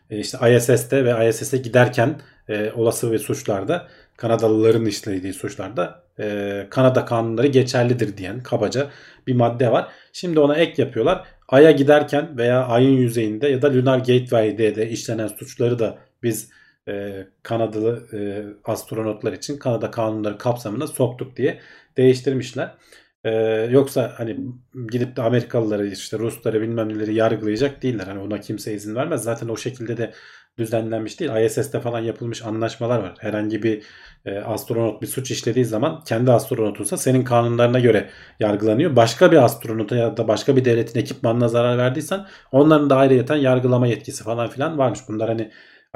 İşte ISS'te ve ISS'e giderken olası ve suçlarda, Kanadalıların işlediği suçlarda Kanada kanunları geçerlidir diyen kabaca bir madde var. Şimdi ona ek yapıyorlar. Ay'a giderken veya Ay'ın yüzeyinde ya da Lunar Gateway'de de işlenen suçları da biz Kanadalı astronotlar için Kanada kanunları kapsamına soktuk diye değiştirmişler. Yoksa hani gidip de Amerikalıları, işte Rusları bilmem neleri yargılayacak değiller. Hani ona kimse izin vermez. Zaten o şekilde de düzenlenmiş değil. ISS'te falan yapılmış anlaşmalar var. Herhangi bir astronot bir suç işlediği zaman kendi astronotunsa senin kanunlarına göre yargılanıyor. Başka bir astronota ya da başka bir devletin ekipmanına zarar verdiysen onların da ayrıyeten yargılama yetkisi falan filan varmış. Bunlar hani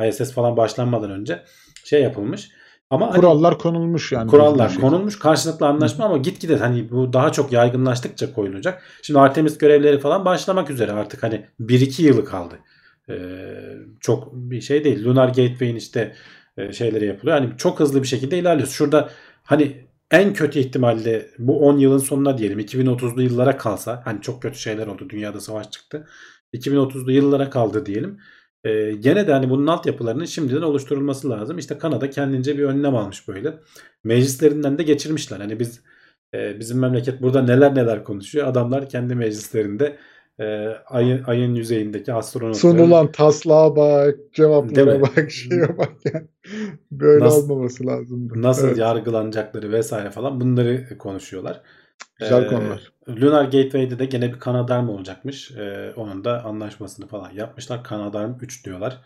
ISS falan başlanmadan önce şey yapılmış. Ama kurallar hani, konulmuş yani. Kurallar konulmuş. Karşılıklı anlaşma ama gitgide hani bu daha çok yaygınlaştıkça koyulacak. Şimdi Artemis görevleri falan başlamak üzere artık, hani 1-2 yılı kaldı. Çok bir şey değil. Lunar Gateway'in işte şeyleri yapılıyor. Hani çok hızlı bir şekilde ilerliyoruz. Şurada hani en kötü ihtimalle bu 10 yılın sonuna diyelim, 2030'lu yıllara kalsa, hani çok kötü şeyler oldu. Dünyada savaş çıktı. 2030'lu yıllara kaldı diyelim. Gene de hani bunun altyapılarının şimdiden oluşturulması lazım. İşte Kanada kendince bir önlem almış böyle. Meclislerinden de geçirmişler. Hani bizim memleket burada neler konuşuyor. Adamlar kendi meclislerinde ayın yüzeyindeki astronotlar. Sunulan taslağa bak, cevaplara bak, şeye bak yani. Böyle olmaması lazım. Nasıl yargılanacakları vesaire falan, bunları konuşuyorlar. Güzel konular. Lunar Gateway'de de gene bir Canadarm olacakmış. Onun da anlaşmasını falan yapmışlar. Canadarm 3 diyorlar.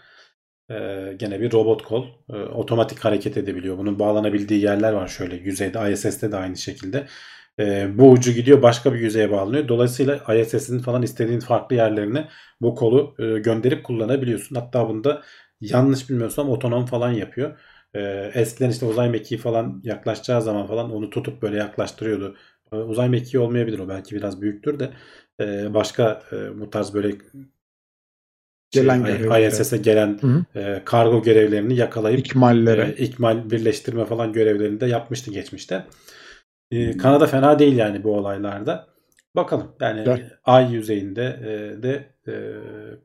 Gene bir robot kol. Otomatik hareket edebiliyor. Bunun bağlanabildiği yerler var şöyle. Yüzeyde, ISS'te de aynı şekilde. Bu ucu gidiyor, başka bir yüzeye bağlanıyor. Dolayısıyla ISS'in falan istediğin farklı yerlerine bu kolu gönderip kullanabiliyorsun. Hatta bunda yanlış bilmiyorsam otonom falan yapıyor. Eskiden işte uzay mekiği falan yaklaşacağı zaman falan onu tutup böyle yaklaştırıyordu. Uzay mekiği olmayabilir o, belki biraz büyüktür de başka bu tarz böyle ISS'e gelen kargo görevlerini yakalayıp ikmal birleştirme falan görevlerini de yapmıştı geçmişte. Kanada fena değil yani bu olaylarda. Bakalım yani ay yüzeyinde de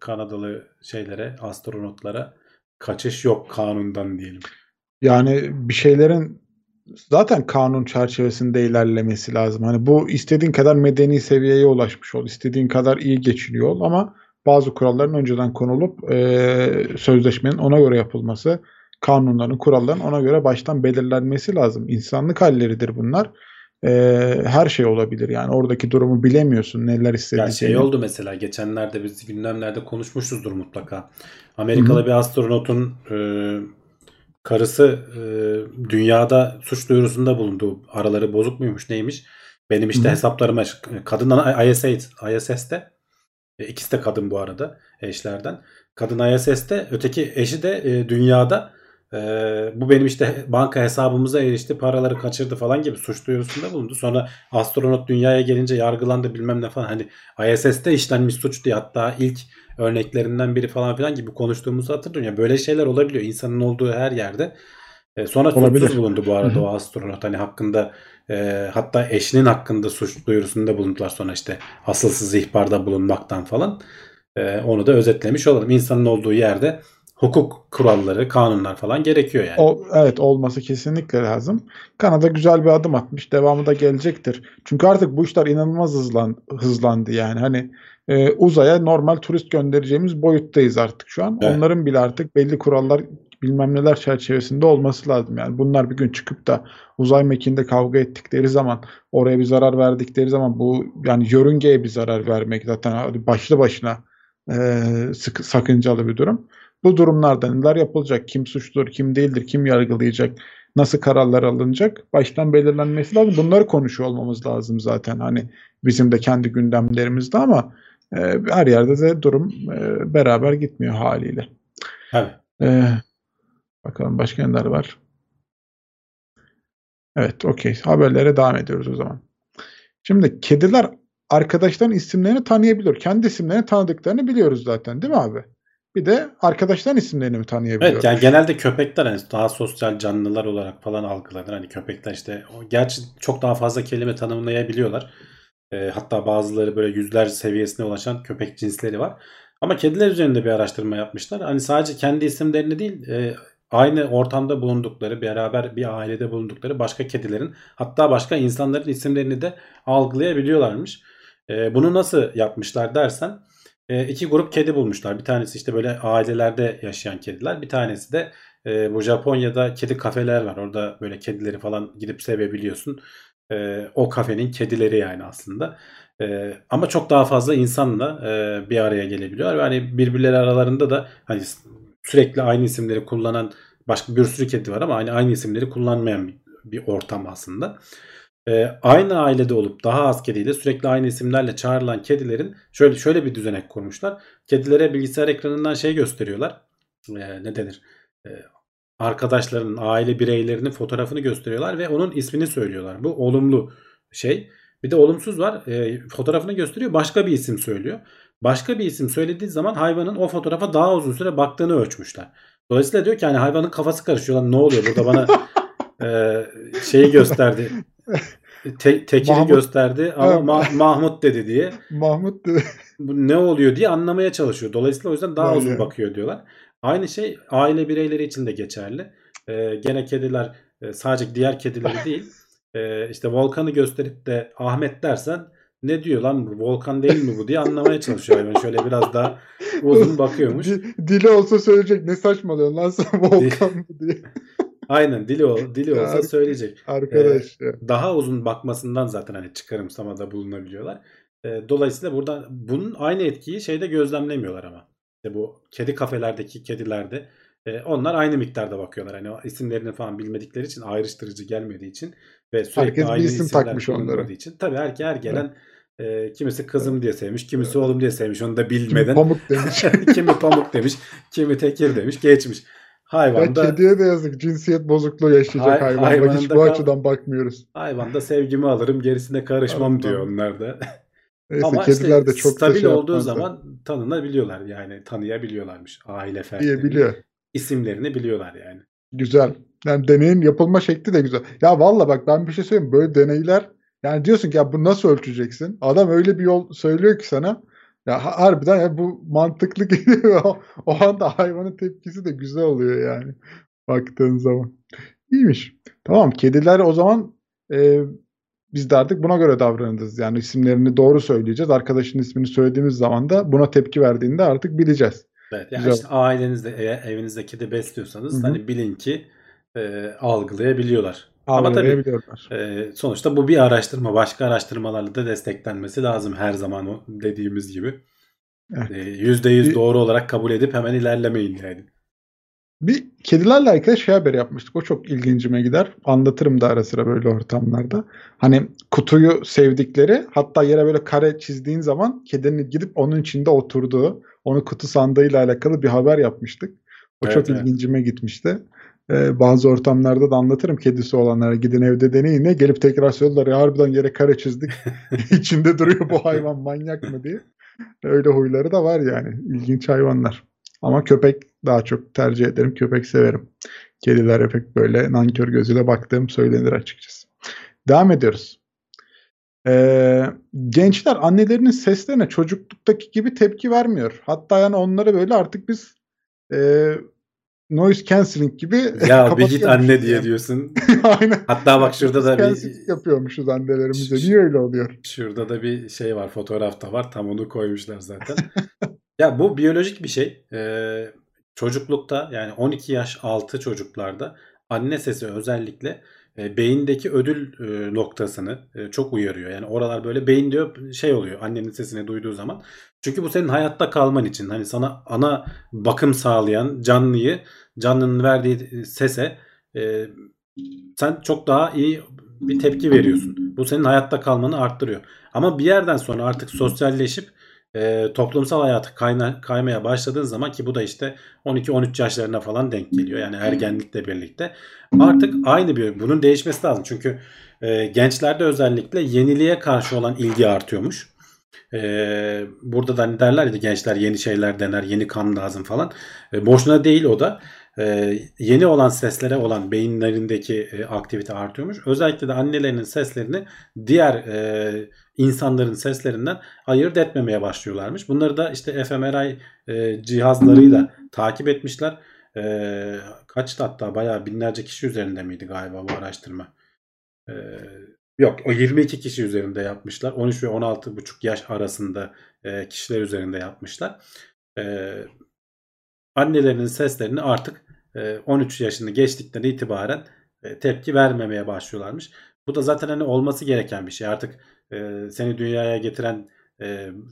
Kanadalı şeylere, astronotlara kaçış yok kanundan diyelim. Yani bir şeylerin zaten kanun çerçevesinde ilerlemesi lazım. Hani bu istediğin kadar medeni seviyeye ulaşmış ol, istediğin kadar iyi geçiniyor ol ama bazı kuralların önceden konulup sözleşmenin ona göre yapılması, kanunların, kuralların ona göre baştan belirlenmesi lazım. İnsanlık halleridir bunlar. Her şey olabilir yani. Oradaki durumu bilemiyorsun, neler istediğini. Yani şey oldu mesela, geçenlerde biz gündemlerde konuşmuşuzdur mutlaka. Amerikalı bir astronotun karısı dünyada suç duyurusunda bulundu. Araları bozuk muymuş neymiş? Benim işte hesaplarıma, kadından ISS'te ikisi de kadın bu arada eşlerden. Kadın ISS'te, öteki eşi de dünyada. Bu benim işte banka hesabımıza erişti, paraları kaçırdı falan gibi suç duyurusunda bulundu. Sonra astronot dünyaya gelince yargılandı bilmem ne falan. Hani ISS'te işlenmiş suç diye hatta ilk örneklerinden biri falan filan gibi konuştuğumuzu hatırlıyorum. Yani böyle şeyler olabiliyor insanın olduğu her yerde. Sonra suçsuz bulundu bu arada o astronot. Hani hakkında hatta eşinin hakkında suç duyurusunda bulundular sonra, işte asılsız ihbarda bulunmaktan falan. Onu da özetlemiş olalım. İnsanın olduğu yerde hukuk kuralları, kanunlar falan gerekiyor yani. Evet, olması kesinlikle lazım. Kanada güzel bir adım atmış. Devamı da gelecektir. Çünkü artık bu işler inanılmaz hızlandı yani. Hani uzaya normal turist göndereceğimiz boyuttayız artık şu an. Evet. Onların bile artık belli kurallar, bilmem neler çerçevesinde olması lazım. Yani bunlar bir gün çıkıp da uzay mekiğinde kavga ettikleri zaman, oraya bir zarar verdikleri zaman, bu yani yörüngeye bir zarar vermek zaten başlı başına sakıncalı bir durum. Bu durumlarda neler yapılacak, kim suçludur, kim değildir, kim yargılayacak, nasıl kararlar alınacak, baştan belirlenmesi lazım. Bunları konuşuyor olmamız lazım zaten hani bizim de kendi gündemlerimizde ama her yerde de durum beraber gitmiyor haliyle. Evet. Bakalım başka neler var. Evet, okey. Haberlere devam ediyoruz o zaman. Şimdi kediler arkadaşların isimlerini tanıyabiliyor. Kendi isimlerini tanıdıklarını biliyoruz zaten, değil mi abi? Bir de arkadaşların isimlerini mi tanıyabiliyor? Evet, yani genelde köpekler hani daha sosyal canlılar olarak falan algılanır. Hani köpekler işte, gerçi çok daha fazla kelime tanımlayabiliyorlar. Hatta bazıları böyle yüzler seviyesine ulaşan köpek cinsleri var. Ama kediler üzerinde bir araştırma yapmışlar. Hani sadece kendi isimlerini değil, aynı ortamda bulundukları, beraber bir ailede bulundukları başka kedilerin, hatta başka insanların isimlerini de algılayabiliyorlarmış. Bunu nasıl yapmışlar dersen, iki grup kedi bulmuşlar. Bir tanesi işte böyle ailelerde yaşayan kediler. Bir tanesi de bu Japonya'da kedi kafeler var. Orada böyle kedileri falan gidip sevebiliyorsun. O kafenin kedileri yani aslında. Ama çok daha fazla insanla bir araya gelebiliyorlar. Yani birbirleri aralarında da hani sürekli aynı isimleri kullanan başka bir sürü kedi var ama aynı isimleri kullanmayan bir ortam aslında. Aynı ailede olup daha az kediyle sürekli aynı isimlerle çağrılan kedilerin şöyle bir düzenek kurmuşlar. Kedilere bilgisayar ekranından şey gösteriyorlar. Ne denir? Arkadaşlarının, aile bireylerinin fotoğrafını gösteriyorlar ve onun ismini söylüyorlar. Bu olumlu şey. Bir de olumsuz var. Fotoğrafını gösteriyor, başka bir isim söylüyor. Başka bir isim söylediği zaman hayvanın o fotoğrafa daha uzun süre baktığını ölçmüşler. Dolayısıyla diyor ki hani hayvanın kafası karışıyor. Lan ne oluyor burada, bana şeyi gösterdi. Tekini Mahmut gösterdi ama Mahmut dedi diye. Mahmut dedi. Bu ne oluyor diye anlamaya çalışıyor. Dolayısıyla o yüzden daha uzun bakıyor diyorlar. Aynı şey aile bireyleri için de geçerli. Gene kediler sadece diğer kedileri değil. İşte Volkan'ı gösterip de Ahmet dersen, ne diyor lan bu, Volkan değil mi bu diye anlamaya çalışıyor. Yani şöyle biraz daha uzun bakıyormuş. Dili olsa söyleyecek, ne saçmalıyorsun lan sen, Volkan mı diye. Aynen, dili olsa söyleyecek. Arkadaş. Daha uzun bakmasından zaten hani çıkarımsamada bulunabiliyorlar. Dolayısıyla burada bunun aynı etkiyi şeyde gözlemlemiyorlar ama. İşte bu kedi kafelerdeki kedilerde onlar aynı miktarda bakıyorlar. Hani isimlerini falan bilmedikleri için, ayrıştırıcı gelmediği için ve sürekli herkes aynı isim takmış onlara. Tabii her gelen kimisi kızım diye sevmiş, kimisi oğlum diye sevmiş, onu da bilmeden. Kimi Pamuk demiş. Kimi Pamuk demiş, kimi Tekir demiş, geçmiş. Hayvanda, kediye de yazık, cinsiyet bozukluğu yaşayacak hayvanda. Hiç bu açıdan bakmıyoruz. Hayvanda sevgimi alırım, gerisine karışmam diyor onlar da. Neyse, ama kediler işte de çok stabil şey olduğu zaman tanınabiliyorlar yani, tanıyabiliyorlarmış aile fertlerini, isimlerini biliyorlar yani. Güzel. Yani deneyin yapılma şekli de güzel. Ya valla bak ben bir şey söyleyeyim, böyle deneyler yani diyorsun ki ya bunu nasıl ölçeceksin? Adam öyle bir yol söylüyor ki sana. Ya harbiden ya bu mantıklı geliyor. O anda hayvanın tepkisi de güzel oluyor yani baktığın zaman. İyiymiş. Tamam, kediler o zaman biz de artık buna göre davranırız. Yani isimlerini doğru söyleyeceğiz. Arkadaşın ismini söylediğimiz zaman da buna tepki verdiğinde artık bileceğiz. Evet. Yani işte ailenizde, eğer evinizde kedi besliyorsanız Hı-hı. hani bilin ki algılayabiliyorlar. Ama tabii sonuçta bu bir araştırma. Başka araştırmalarla da desteklenmesi lazım her zaman, o dediğimiz gibi. Evet. %100 doğru olarak kabul edip hemen ilerlemeyin yani. Bir kedilerle alakalı şey haberi yapmıştık. O çok ilgincime gider. Anlatırım da ara sıra böyle ortamlarda. Hani kutuyu sevdikleri, hatta yere böyle kare çizdiğin zaman kedinin gidip onun içinde oturduğu, onu kutu sandığıyla alakalı bir haber yapmıştık. O evet, çok ilgincime gitmişti. Bazı ortamlarda da anlatırım, kedisi olanlara gidin evde deneyin ne, gelip tekrar söylüyorlar ya harbiden yere kare çizdik içinde duruyor bu hayvan manyak mı diye. Öyle huyları da var yani, ilginç hayvanlar. Ama köpek daha çok tercih ederim, köpek severim. Kedilere pek böyle nankör gözüyle baktığım söylenir açıkçası. Devam ediyoruz. Gençler annelerinin seslerine çocukluktaki gibi tepki vermiyor. Hatta yani onları böyle artık biz noise cancelling gibi ya bir git anne yani diye diyorsun. Aynen. Hatta bak şurada da bir yapıyormuşuz annelerimize. Niye öyle oluyor? Şurada da bir şey var, fotoğrafta var. Tam onu koymuşlar zaten. Ya bu biyolojik bir şey. Çocuklukta yani 12 yaş altı çocuklarda anne sesi özellikle beyindeki ödül noktasını çok uyarıyor. Yani oralar böyle beyin diyor şey oluyor annenin sesini duyduğu zaman. Çünkü bu senin hayatta kalman için, hani sana ana bakım sağlayan canlıyı, canlının verdiği sese sen çok daha iyi bir tepki veriyorsun. Bu senin hayatta kalmanı arttırıyor. Ama bir yerden sonra artık sosyalleşip toplumsal hayata kaymaya başladığın zaman, ki bu da işte 12-13 yaşlarına falan denk geliyor. Yani ergenlikle birlikte. Artık aynı bir, bunun değişmesi lazım. Çünkü gençlerde özellikle yeniliğe karşı olan ilgi artıyormuş. Burada da hani derler ya gençler yeni şeyler dener, yeni kan lazım falan. Boşuna değil o da. Yeni olan seslere olan beyinlerindeki aktivite artıyormuş. Özellikle de annelerinin seslerini diğer insanların seslerinden ayırt etmemeye başlıyorlarmış. Bunları da işte fMRI cihazlarıyla takip etmişler. Kaçtı hatta, bayağı binlerce kişi üzerinde miydi galiba bu araştırma? Yok, o 22 kişi üzerinde yapmışlar. 13 ve 16,5 yaş arasında kişiler üzerinde yapmışlar. Annelerinin seslerini artık 13 yaşını geçtikten itibaren tepki vermemeye başlıyorlarmış. Bu da zaten hani olması gereken bir şey. Artık seni dünyaya getiren,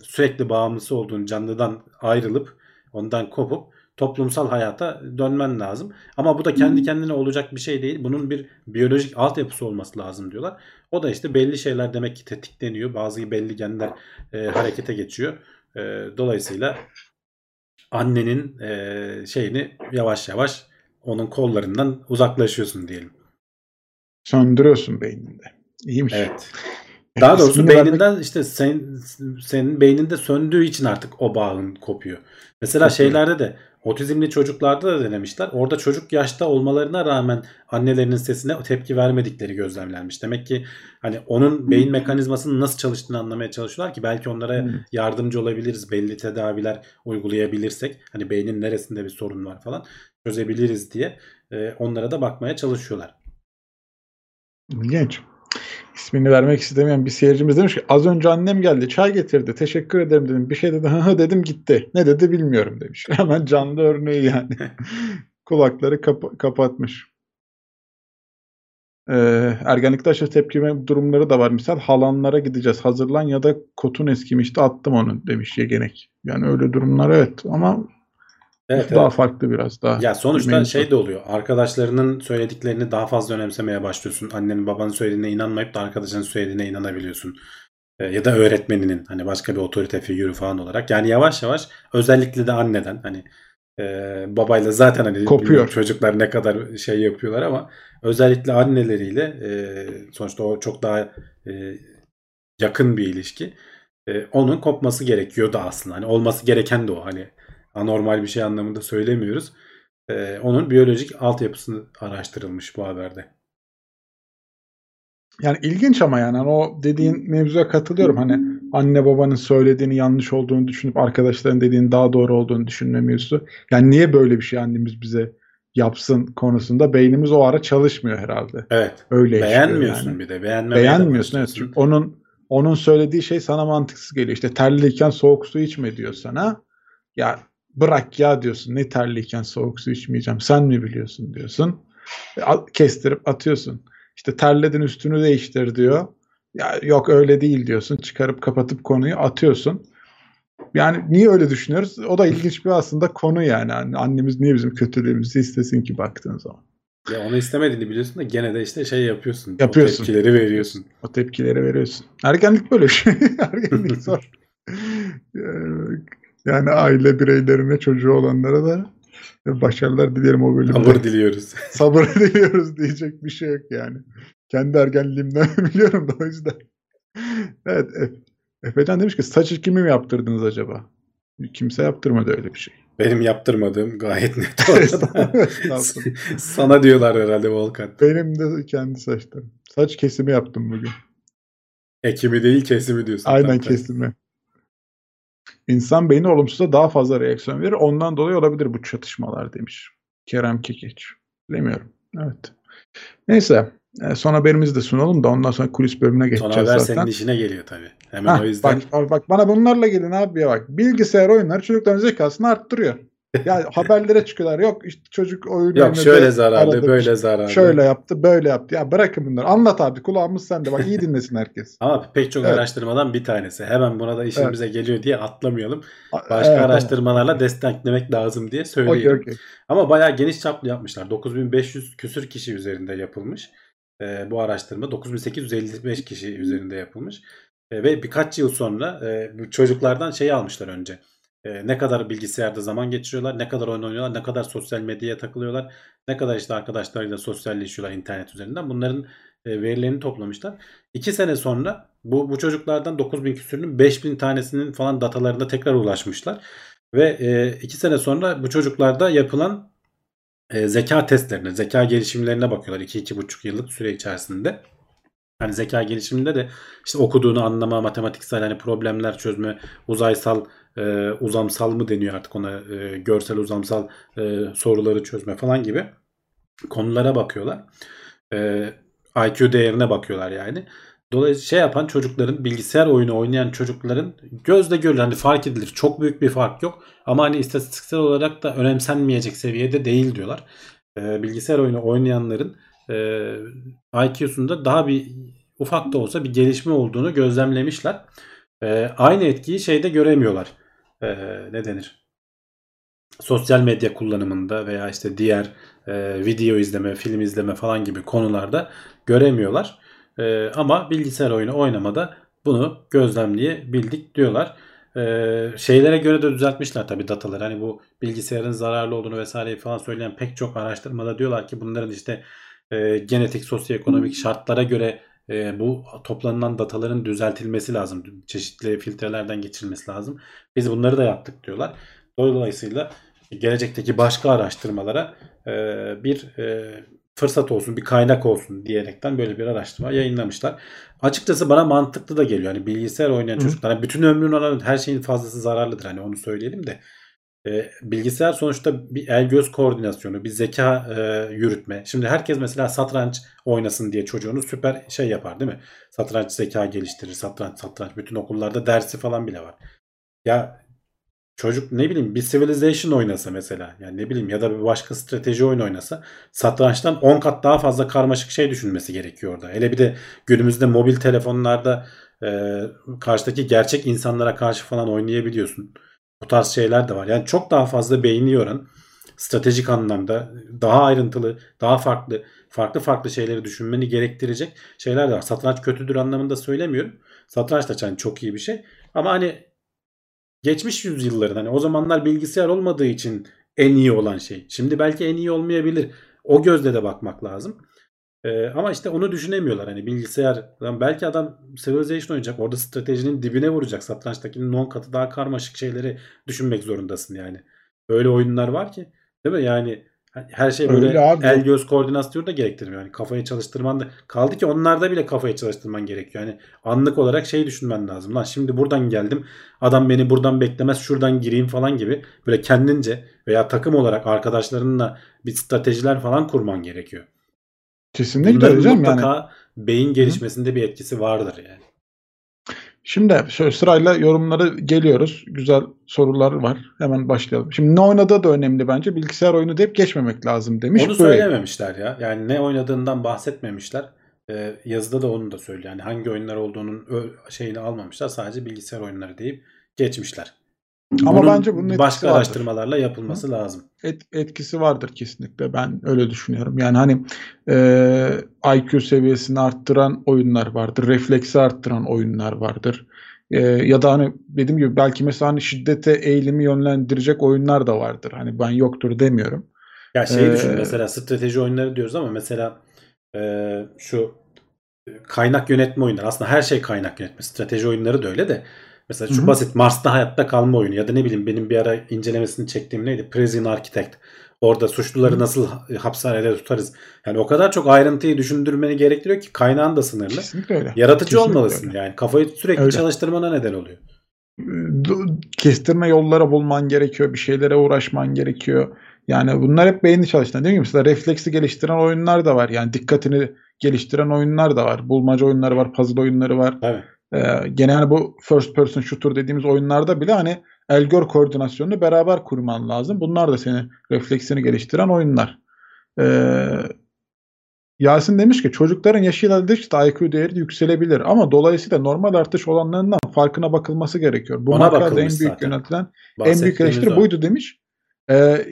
sürekli bağımlısı olduğun canlıdan ayrılıp, ondan kopup toplumsal hayata dönmen lazım. Ama bu da kendi kendine olacak bir şey değil. Bunun bir biyolojik altyapısı olması lazım diyorlar. O da işte belli şeyler demek ki tetikleniyor. Bazı belli genler harekete geçiyor. Dolayısıyla annenin şeyini yavaş yavaş onun kollarından uzaklaşıyorsun diyelim. Söndürüyorsun beyninde. İyiymiş. Evet. Daha doğrusu beyninden işte senin beyninde söndüğü için artık o bağın kopuyor. Mesela şeylerde de, otizmli çocuklarda da denemişler. Orada çocuk yaşta olmalarına rağmen annelerinin sesine tepki vermedikleri gözlemlenmiş. Demek ki hani onun beyin mekanizmasının nasıl çalıştığını anlamaya çalışıyorlar ki belki onlara yardımcı olabiliriz. Belli tedaviler uygulayabilirsek hani beynin neresinde bir sorun var falan çözebiliriz diye onlara da bakmaya çalışıyorlar. Genç. İsmini vermek istemeyen bir seyircimiz demiş ki az önce annem geldi çay getirdi teşekkür ederim dedim, bir şey dedi ha dedim gitti, ne dedi bilmiyorum demiş. Hemen canlı örneği yani. Kulakları kapatmış. Ergenlikte aşırı tepkime durumları da var, misal halanlara gideceğiz hazırlan ya da kotun eskimişti attım onu demiş Yegenek. Yani öyle durumlar evet, ama evet, daha farklı biraz daha. Ya sonuçta şey de oluyor. Arkadaşlarının söylediklerini daha fazla önemsemeye başlıyorsun. Annenin babanın söylediğine inanmayıp da arkadaşının söylediğine inanabiliyorsun. Ya da öğretmeninin, hani başka bir otorite figürü falan olarak. Yani yavaş yavaş özellikle de anneden, hani babayla zaten hani kopuyor. Çocuklar ne kadar şey yapıyorlar ama özellikle anneleriyle sonuçta o çok daha yakın bir ilişki. onun kopması gerekiyordu aslında. Hani olması gereken de o. Hani anormal bir şey anlamında söylemiyoruz. Onun biyolojik altyapısını araştırılmış bu haberde. Yani ilginç ama yani o dediğin mevzuya katılıyorum. Hani anne babanın söylediğini yanlış olduğunu düşünüp arkadaşların dediğinin daha doğru olduğunu düşünme mevzusu. Yani niye böyle bir şey annemiz bize yapsın konusunda beynimiz o ara çalışmıyor herhalde. Evet. Öyle beğenmiyorsun yani. Bir de. Beğenmiyorsun. Evet. Çünkü onun söylediği şey sana mantıksız geliyor. İşte terliyken soğuk su içme diyor sana. Ya bırak ya diyorsun. Ne terliyken soğuk su içmeyeceğim. Sen mi biliyorsun diyorsun. Kestirip atıyorsun. İşte terledin üstünü değiştir diyor. Ya yok öyle değil diyorsun. Çıkarıp kapatıp konuyu atıyorsun. Yani niye öyle düşünüyoruz? O da ilginç bir aslında konu yani. Annemiz niye bizim kötülüğümüzü istesin ki baktığın zaman. Ya onu istemediğini biliyorsun da gene de işte şey yapıyorsun. O tepkileri veriyorsun. Ergenlik böyle bir şey. Ergenlik zor. Yani aile bireylerine, çocuğu olanlara da başarılar dilerim o bölümde. Sabır diliyoruz. Sabır diliyoruz diyecek bir şey yok yani. Kendi ergenliğimden biliyorum da o yüzden. Evet. Efecan demiş ki saç ekimi mi yaptırdınız acaba? Kimse yaptırmadı öyle bir şey. Benim yaptırmadığım gayet net. Sana diyorlar herhalde Volkan. Benim de kendi saçlarım. Saç kesimi yaptım bugün. Ekimi değil kesimi diyorsun. Aynen zaten. Kesimi. İnsan beyni olumsuzda daha fazla reaksiyon verir. Ondan dolayı olabilir bu çatışmalar demiş. Kerem Kekeç. Bilmiyorum. Evet. Neyse. Son haberimizi de sunalım da ondan sonra kulis bölümüne geçeceğiz zaten. Son haber senin işine geliyor tabii. Hemen o yüzden. Bak bana bunlarla gelin abi bak. Bilgisayar oyunları çocukların zekasını arttırıyor. Yani haberlere çıkıyorlar. Yok işte çocuk oyunu. Yok şöyle zararlı böyle zararlı. Şöyle yaptı böyle yaptı. Ya bırakın bunları. Anlat abi kulağımız sende. Bak iyi dinlesin herkes. Ama pek çok araştırmadan bir tanesi. Hemen buna da işimize geliyor diye atlamayalım. Başka araştırmalarla desteklemek lazım diye söyleyelim. Okay. Ama bayağı geniş çaplı yapmışlar. 9500 küsür kişi üzerinde yapılmış. Bu araştırma 9855 kişi üzerinde yapılmış. Ve birkaç yıl sonra çocuklardan şeyi almışlar önce. Ne kadar bilgisayarda zaman geçiriyorlar, ne kadar oyun oynuyorlar, ne kadar sosyal medyaya takılıyorlar, ne kadar işte arkadaşlarıyla sosyalleşiyorlar internet üzerinden. Bunların verilerini toplamışlar. 2 sene sonra bu çocuklardan 9000 küsürünün 5000 tanesinin falan datalarına tekrar ulaşmışlar. Ve 2 sene sonra bu çocuklarda yapılan zeka testlerine, zeka gelişimlerine bakıyorlar 2-2,5 yıllık süre içerisinde. Yani zeka gelişiminde de işte okuduğunu anlama, matematiksel hani problemler çözme, uzaysal, uzamsal mı deniyor artık ona, görsel uzamsal soruları çözme falan gibi konulara bakıyorlar. IQ değerine bakıyorlar yani. Dolayısıyla şey yapan çocukların, bilgisayar oyunu oynayan çocukların gözle görülür. Hani fark edilir. Çok büyük bir fark yok. Ama hani istatistiksel olarak da önemsenmeyecek seviyede değil diyorlar. Bilgisayar oyunu oynayanların IQ'sunda daha bir ufak da olsa bir gelişme olduğunu gözlemlemişler. Aynı etkiyi şeyde göremiyorlar. Ne denir? Sosyal medya kullanımında veya işte diğer video izleme, film izleme falan gibi konularda göremiyorlar. Ama bilgisayar oyunu oynamada bunu gözlemleyebildik diyorlar. Şeylere göre de düzeltmişler tabii dataları. Hani bu bilgisayarın zararlı olduğunu vesaire falan söyleyen pek çok araştırmada diyorlar ki bunların işte genetik, sosyoekonomik şartlara göre bu toplanılan dataların düzeltilmesi lazım. Çeşitli filtrelerden geçirilmesi lazım. Biz bunları da yaptık diyorlar. Dolayısıyla gelecekteki başka araştırmalara bir fırsat olsun, bir kaynak olsun diyerekten böyle bir araştırma yayınlamışlar. Açıkçası bana mantıklı da geliyor. Hani bilgisayar oynayan çocuklara bütün ömrünü alan her şeyin fazlası zararlıdır. Hani onu söyleyelim de. Bilgisayar sonuçta bir el göz koordinasyonu, bir zeka yürütme. Şimdi herkes mesela satranç oynasın diye çocuğunu süper şey yapar değil mi? Satranç zeka geliştirir, satranç. Bütün okullarda dersi falan bile var. Ya çocuk ne bileyim bir Civilization oynasa mesela yani ne bileyim ya da bir başka strateji oyunu oynasa satrançtan 10 kat daha fazla karmaşık şey düşünmesi gerekiyor orada. Hele bir de günümüzde mobil telefonlarda karşıdaki gerçek insanlara karşı falan oynayabiliyorsun. Bu tarz şeyler de var. Yani çok daha fazla beyni yoran stratejik anlamda daha ayrıntılı, daha farklı şeyleri düşünmeni gerektirecek şeyler de var. Satranç kötüdür anlamında söylemiyorum. Satranç da yani çok iyi bir şey. Ama hani geçmiş yüzyılların hani o zamanlar bilgisayar olmadığı için en iyi olan şey. Şimdi belki en iyi olmayabilir. O gözle de bakmak lazım. Ama işte onu düşünemiyorlar. Hani bilgisayar, belki adam Civilization oynayacak, orada stratejinin dibine vuracak. Satrançtakinin 10 katı daha karmaşık şeyleri düşünmek zorundasın yani. Öyle oyunlar var ki, değil mi? Yani her şey böyle el göz koordinasyonu da gerektirmiyor. Yani kafayı çalıştırman da, kaldı ki onlarda bile kafayı çalıştırman gerekiyor. Yani anlık olarak şey düşünmen lazım. Lan şimdi buradan geldim, adam beni buradan beklemez, şuradan gireyim falan gibi. Böyle kendince veya takım olarak arkadaşlarınla bir stratejiler falan kurman gerekiyor. Kesinlikle hocam, mutlaka yani beyin gelişmesinde bir etkisi vardır yani. Şimdi şöyle sırayla yorumlara geliyoruz. Güzel sorular var. Hemen başlayalım. Şimdi ne oynadığı da önemli bence. Bilgisayar oyunu deyip geçmemek lazım demiş. Onu söylememişler ya. Yani ne oynadığından bahsetmemişler. Yazıda da onu da söylüyor. Yani hangi oyunlar olduğunun şeyini almamışlar. Sadece bilgisayar oyunları deyip geçmişler. Ama bunun bence bunun başka vardır, araştırmalarla yapılması lazım. Etkisi vardır kesinlikle. Ben öyle düşünüyorum. Yani hani IQ seviyesini arttıran oyunlar vardır. Refleksi arttıran oyunlar vardır. Ya da hani dediğim gibi belki mesela hani şiddete eğilimi yönlendirecek oyunlar da vardır. Hani ben yoktur demiyorum. Ya şeyi düşün mesela, strateji oyunları diyoruz ama mesela şu kaynak yönetme oyunları. Aslında her şey kaynak yönetme. Strateji oyunları da öyle de. Mesela şu basit Mars'ta hayatta kalma oyunu ya da ne bileyim benim bir ara incelemesini çektiğim neydi? Prison Architect. Orada suçluları nasıl hapishanede tutarız? Yani o kadar çok ayrıntıyı düşündürmeni gerektiriyor ki kaynağın da sınırlı. Kesinlikle öyle. Yaratıcı kesinlikle olmalısın öyle. Yani kafayı sürekli öyle çalıştırmana neden oluyor. Kestirme yolları bulman gerekiyor. Bir şeylere uğraşman gerekiyor. Yani bunlar hep beyni çalıştıran. Değil mi? Mesela refleksi geliştiren oyunlar da var. Yani dikkatini geliştiren oyunlar da var. Bulmaca oyunları var. Puzzle oyunları var. Evet. Gene hani bu first person shooter dediğimiz oyunlarda bile hani el-gör koordinasyonunu beraber kurman lazım. Bunlar da senin refleksini geliştiren oyunlar. Yasin demiş ki çocukların yaşı ilerledikçe IQ değeri yükselebilir ama dolayısıyla normal artış olanlarından farkına bakılması gerekiyor. Bu makalede en büyük yönetilen, en büyük eleştiri buydu demiş.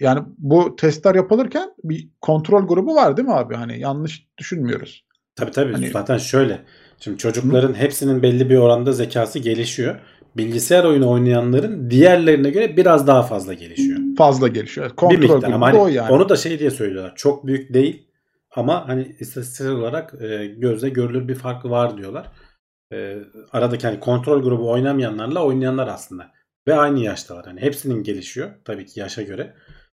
Yani bu testler yapılırken bir kontrol grubu var değil mi abi? Hani yanlış düşünmüyoruz. Tabii tabii. Hani, zaten şöyle. Şimdi çocukların hepsinin belli bir oranda zekası gelişiyor. Bilgisayar oyunu oynayanların diğerlerine göre biraz daha fazla gelişiyor. Fazla gelişiyor. Kontrol bir miktar, ama hani o yani. Onu da şey diye söylüyorlar. Çok büyük değil ama hani istatistik olarak gözle görülür bir farkı var diyorlar. Aradaki hani kontrol grubu oynamayanlarla oynayanlar aslında. Ve aynı yaştalar. Hani hepsinin gelişiyor. Tabii ki yaşa göre.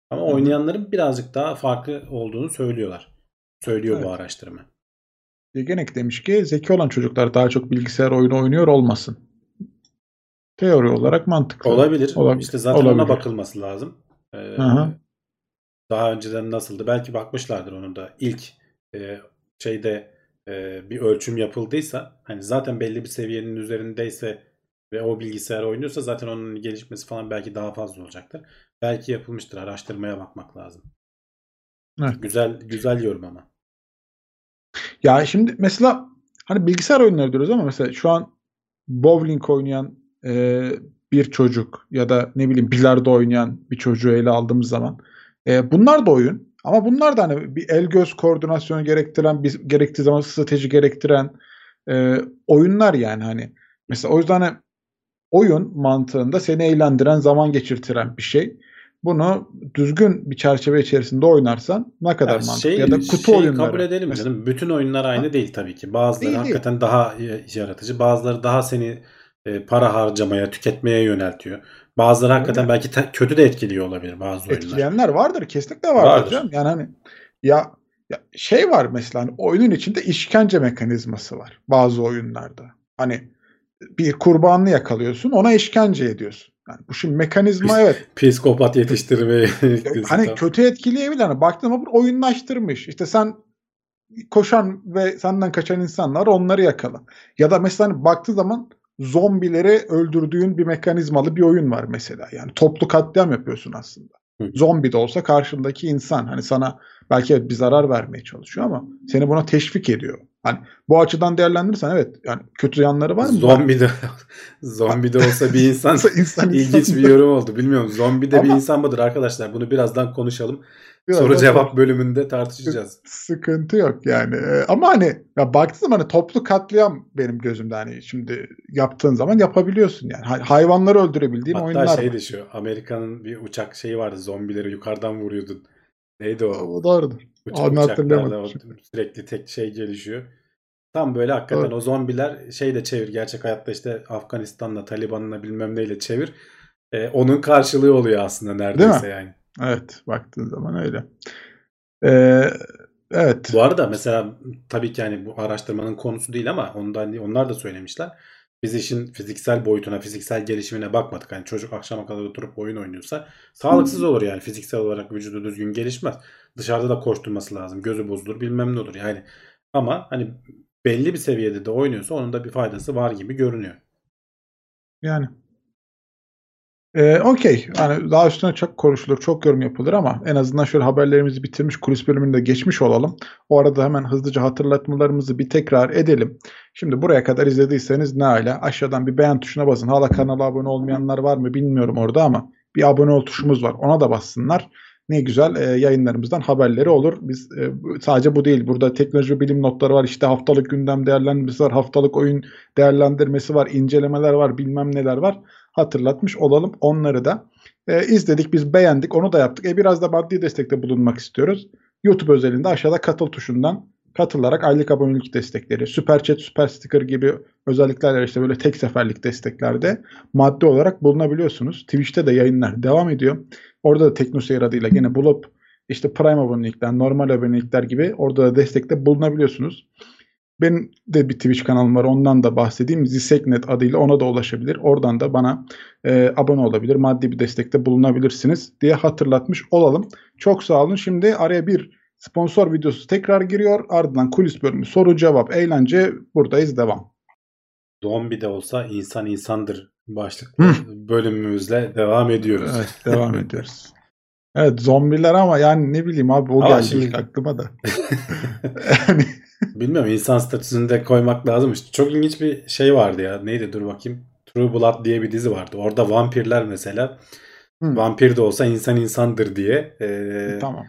Ama oynayanların birazcık daha farklı olduğunu söylüyorlar. Söylüyor evet, bu araştırma. Genek demiş ki zeki olan çocuklar daha çok bilgisayar oyunu oynuyor olmasın. Teori olarak mantıklı. Olabilir. İşte zaten olabilir, ona bakılması lazım. Daha önceden nasıldı? Belki bakmışlardır onun da. İlk bir ölçüm yapıldıysa, hani zaten belli bir seviyenin üzerindeyse ve o bilgisayar oynuyorsa zaten onun gelişmesi falan belki daha fazla olacaktır. Belki yapılmıştır. Araştırmaya bakmak lazım. Evet. Güzel yorum ama. Ya şimdi mesela hani bilgisayar oyunları diyoruz ama mesela şu an bowling oynayan bir çocuk ya da ne bileyim bilardo oynayan bir çocuğu ele aldığımız zaman bunlar da oyun ama bunlar da hani bir el göz koordinasyonu gerektiren, bir gerektiği zaman strateji gerektiren oyunlar yani hani mesela o yüzden hani oyun mantığında seni eğlendiren, zaman geçirtiren bir şey. Bunu düzgün bir çerçeve içerisinde oynarsan ne kadar yani mantıklı ya da kutu oyunları. Kabul edelim canım. Bütün oyunlar aynı değil tabii ki. Bazıları hakikaten daha yaratıcı. Bazıları daha seni para harcamaya, tüketmeye yöneltiyor. Bazıları hakikaten belki kötü de etkiliyor olabilir bazı oyunlar. Etkileyenler vardır. Kesinlikle vardır. Canım. Yani hani ya şey var mesela hani oyunun içinde işkence mekanizması var bazı oyunlarda. Hani bir kurbanını yakalıyorsun, ona işkence ediyorsun. Yani bu şimdi mekanizma evet. Psikopat yetiştirmeyi. Hani kötü etkileyebilir. Hani baktığında bu oyunlaştırmış. İşte sen koşan ve senden kaçan insanlar, onları yakala. Ya da mesela hani baktığı zaman zombileri öldürdüğün bir mekanizmalı bir oyun var mesela. Yani toplu katliam yapıyorsun aslında. Zombi de olsa karşındaki insan. Hani sana belki evet bir zarar vermeye çalışıyor ama seni buna teşvik ediyor. Hani bu açıdan değerlendirirsen evet yani kötü yanları var mı? Zombi de olsa bir insan ilginç bir yorum oldu. Bilmiyorum zombi de bir insan mıdır arkadaşlar? Bunu birazdan konuşalım. Soru cevap bölümünde tartışacağız. Sıkıntı yok yani. Ama hani ya baktığın zaman hani toplu katliam benim gözümde hani şimdi yaptığın zaman yapabiliyorsun yani. Hayvanları öldürebildiğin hatta oyunlar. Hatta Amerika'nın bir uçak şeyi vardı, zombileri yukarıdan vuruyordun. Neydi o? O doğrudur. Abi hatırlayamadım. Sürekli tek şey gelişiyor. Tam böyle hakikaten evet. O zombiler şeyle çevir. Gerçek hayatta işte Afganistan'la, Taliban'la bilmem neyle çevir. Onun karşılığı oluyor aslında neredeyse yani. Evet. Baktığın zaman öyle. Evet. Bu arada mesela tabii ki yani bu araştırmanın konusu değil ama ondan onlar da söylemişler. Biz işin fiziksel boyutuna, fiziksel gelişimine bakmadık. Yani çocuk akşama kadar oturup oyun oynuyorsa sağlıksız olur yani. Fiziksel olarak vücudu düzgün gelişmez. Dışarıda da koşturması lazım. Gözü bozulur, bilmem ne olur yani. Ama hani belli bir seviyede de oynuyorsa onun da bir faydası var gibi görünüyor. Yani. Okey. Yani daha üstüne çok konuşulur, çok yorum yapılır ama en azından şöyle haberlerimizi bitirmiş, kulis bölümünde geçmiş olalım. O arada hemen hızlıca hatırlatmalarımızı bir tekrar edelim. Şimdi buraya kadar izlediyseniz ne ala, aşağıdan bir beğen tuşuna basın. Hala kanala abone olmayanlar var mı bilmiyorum orada ama bir abone ol tuşumuz var. Ona da bassınlar. Ne güzel yayınlarımızdan haberleri olur. Biz sadece bu değil. Burada teknoloji bilim notları var. İşte haftalık gündem değerlendirmesi var. Haftalık oyun değerlendirmesi var. İncelemeler var. Bilmem neler var. Hatırlatmış olalım. Onları da izledik. Biz beğendik. Onu da yaptık. Biraz da maddi destekte bulunmak istiyoruz. YouTube özelinde aşağıda katıl tuşundan katılarak aylık abonelik destekleri, süper chat, süper sticker gibi özelliklerle işte böyle tek seferlik desteklerde maddi olarak bulunabiliyorsunuz. Twitch'te de yayınlar devam ediyor. Orada da Tekno Seyir adıyla gene bulup işte Prime abonelikler, normal abonelikler gibi orada da destekte bulunabiliyorsunuz. Benim de bir Twitch kanalım var. Ondan da bahsedeyim. Ziseknet adıyla ona da ulaşabilir. Oradan da bana abone olabilir. Maddi bir destekte bulunabilirsiniz diye hatırlatmış olalım. Çok sağ olun. Şimdi araya bir sponsor videosu tekrar giriyor. Ardından kulis bölümü, soru cevap, eğlence, buradayız, devam. Zombi de olsa insan insandır başlıklı bölümümüzle devam ediyoruz. Evet, devam ediyoruz. Evet, zombiler ama yani ne bileyim abi, o geldi şimdi aklıma da. Yani... Bilmiyorum, insan statüsünü de koymak lazım. Çok ilginç bir şey vardı ya. Neydi, dur bakayım. True Blood diye bir dizi vardı. Orada vampirler mesela. Vampir de olsa insan insandır diye. Tamam.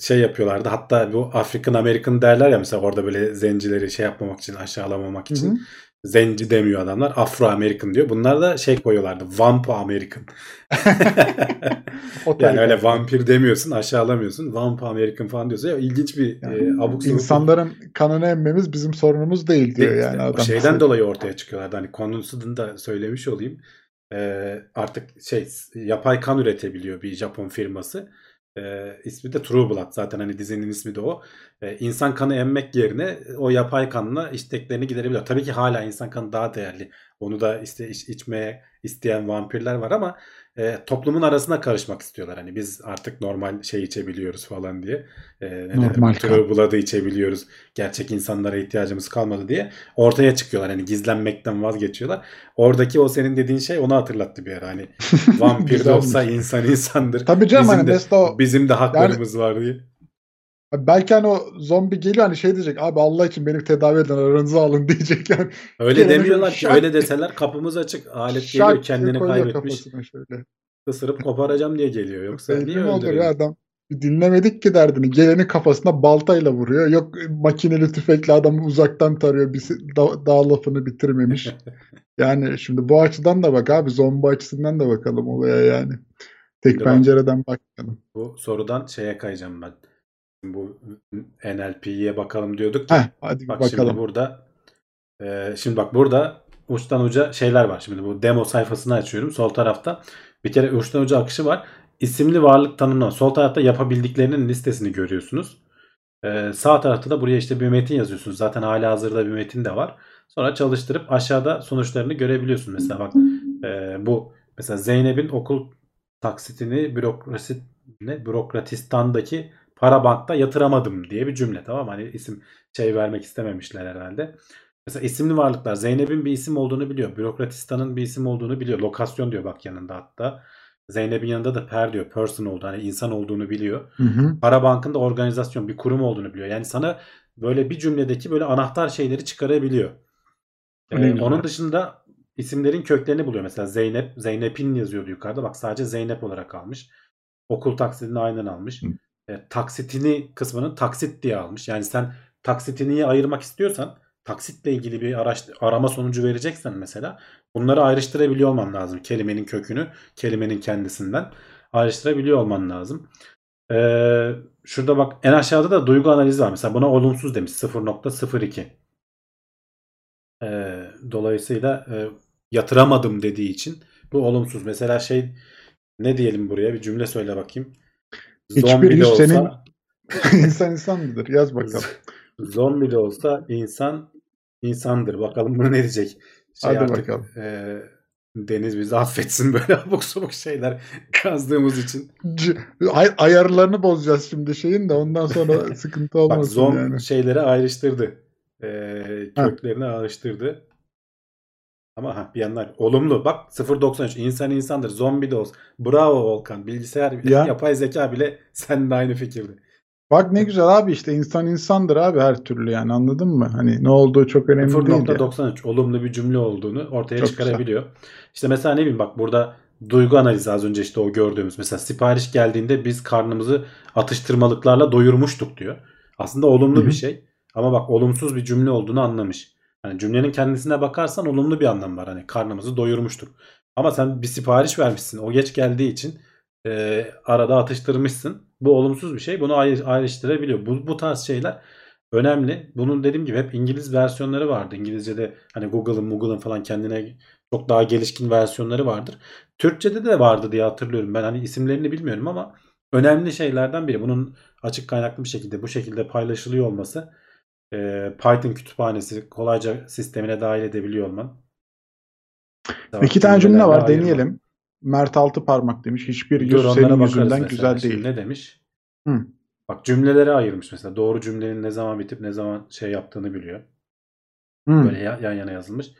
Şey yapıyorlardı. Hatta bu African American derler ya mesela, orada böyle zencileri şey yapmamak için, aşağılamamak için. Zenci demiyor adamlar. Afro American diyor. Bunlar da şey koyuyorlardı. Vampo American. Yani öyle vampir demiyorsun, aşağılamıyorsun. Vampo American falan diyorsun. Ya, ilginç bir yani, abuk sabuk. İnsanların kanına emmemiz bizim sorunumuz değil diyor yani. İşte, adam şeyden söylüyor. Dolayı ortaya çıkıyorlardı. Hani konusunu da söylemiş olayım. Artık şey, yapay kan üretebiliyor bir Japon firması. İsmi de True Blood. Zaten hani dizinin ismi de o. İnsan kanı emmek yerine o yapay kanla isteklerini giderebiliyor. Tabii ki hala insan kanı daha değerli. Onu da işte içmeye isteyen vampirler var ama toplumun arasına karışmak istiyorlar. Hani biz artık normal şey içebiliyoruz falan diye. True Blood'ı içebiliyoruz. Gerçek insanlara ihtiyacımız kalmadı diye ortaya çıkıyorlar. Hani gizlenmekten vazgeçiyorlar. Oradaki o senin dediğin şey onu hatırlattı bir ara. Hani vampir de olsa insan insandır. Tabii canım, bizim de haklarımız yani... var diye. Belki hani o zombi geliyor hani şey diyecek, abi Allah için beni tedavi edin, aranızı alın diyecek yani. Öyle demiyorlar ki, öyle deseler kapımız açık, alet geliyor, kendini kaybetmiş, ısırıp koparacağım diye geliyor, yoksa niye öldürüyor adam? Dinlemedik ki derdini. Geleni kafasına baltayla vuruyor. Yok makineli tüfekle adamı uzaktan tarıyor. Daha lafını bitirmemiş. Yani şimdi bu açıdan da bak abi, zombi açısından da bakalım olaya yani. Tek pencereden bakalım. Bu sorudan şeye kayacağım ben. Bu NLP'ye bakalım diyorduk ki. Hadi bak bakalım. Şimdi burada burada uçtan uca şeyler var. Şimdi bu demo sayfasını açıyorum. Sol tarafta bir kere uçtan uca akışı var. İsimli varlık tanımlama. Sol tarafta yapabildiklerinin listesini görüyorsunuz. Sağ tarafta da buraya işte bir metin yazıyorsunuz. Zaten hala hazırda bir metin de var. Sonra çalıştırıp aşağıda sonuçlarını görebiliyorsun. Mesela bak bu mesela Zeynep'in okul taksitini bürokratistan'daki para bankta yatıramadım diye bir cümle, tamam mı? Hani isim şey vermek istememişler herhalde. Mesela isimli varlıklar, Zeynep'in bir isim olduğunu biliyor. Bürokratistan'ın bir isim olduğunu biliyor. Lokasyon diyor bak yanında hatta. Zeynep'in yanında da diyor. Person oldu. Hani insan olduğunu biliyor. Para bankında organizasyon, bir kurum olduğunu biliyor. Yani sana böyle bir cümledeki böyle anahtar şeyleri çıkarabiliyor. Onun dışında isimlerin köklerini buluyor. Mesela Zeynep, Zeynep'in yazıyordu yukarıda. Bak sadece Zeynep olarak almış. Okul taksidini aynen almış. Taksitini kısmının taksit diye almış. Yani sen taksitini ayırmak istiyorsan, taksitle ilgili bir arama sonucu vereceksen mesela, bunları ayrıştırabiliyor olman lazım. Kelimenin kökünü kelimenin kendisinden ayrıştırabiliyor olman lazım. Şurada bak en aşağıda da duygu analizi var. Mesela buna olumsuz demiş 0.02. Dolayısıyla yatıramadım dediği için bu olumsuz. Mesela şey ne diyelim buraya bir cümle söyle bakayım. Zombi hiçbir de olsa senin... insan mıdır? Yaz bakalım. Zombi de olsa insan insandır. Bakalım bunu ne diyecek? Şey hadi artık, bakalım. Deniz bizi affetsin böyle abuk sabuk şeyler kazdığımız için. Ayarlarını bozacağız şimdi şeyin de ondan sonra sıkıntı olmasın. Bak zombi yani şeyleri ayrıştırdı. Köklerini ayrıştırdı. Ama bir yandan olumlu. Bak 0.93 insan insandır. Zombi de olsa. Bravo Volkan. Bilgisayar bile, yapay zeka bile seninle aynı fikirde. Bak ne güzel abi işte insan insandır abi her türlü yani anladın mı? Hani ne olduğu çok önemli değil. 0.93 olumlu bir cümle olduğunu ortaya çok çıkarabiliyor. Güzel. İşte mesela ne bileyim bak burada duygu analizi az önce işte o gördüğümüz. Mesela sipariş geldiğinde biz karnımızı atıştırmalıklarla doyurmuştuk diyor. Aslında olumlu bir şey ama bak olumsuz bir cümle olduğunu anlamış. Yani cümlenin kendisine bakarsan olumlu bir anlam var. Hani karnımızı doyurmuştuk. Ama sen bir sipariş vermişsin. O geç geldiği için arada atıştırmışsın. Bu olumsuz bir şey. Bunu ayrıştırabiliyor. Bu tarz şeyler önemli. Bunun dediğim gibi hep İngiliz versiyonları vardı. İngilizce'de hani Google'ın falan kendine çok daha gelişkin versiyonları vardır. Türkçe'de de vardı diye hatırlıyorum. Ben hani isimlerini bilmiyorum ama önemli şeylerden biri. Bunun açık kaynaklı bir şekilde bu şekilde paylaşılıyor olması, Python kütüphanesi kolayca sistemine dahil edebiliyor olman. İki tane cümle var. Deneyelim. Mert Altıparmak demiş. Hiçbir yüz senin yüzünden güzel değil. Ne demiş? Hı. Bak cümlelere ayırmış mesela. Doğru cümlenin ne zaman bitip ne zaman şey yaptığını biliyor. Hı. Böyle yan yana yazılmış.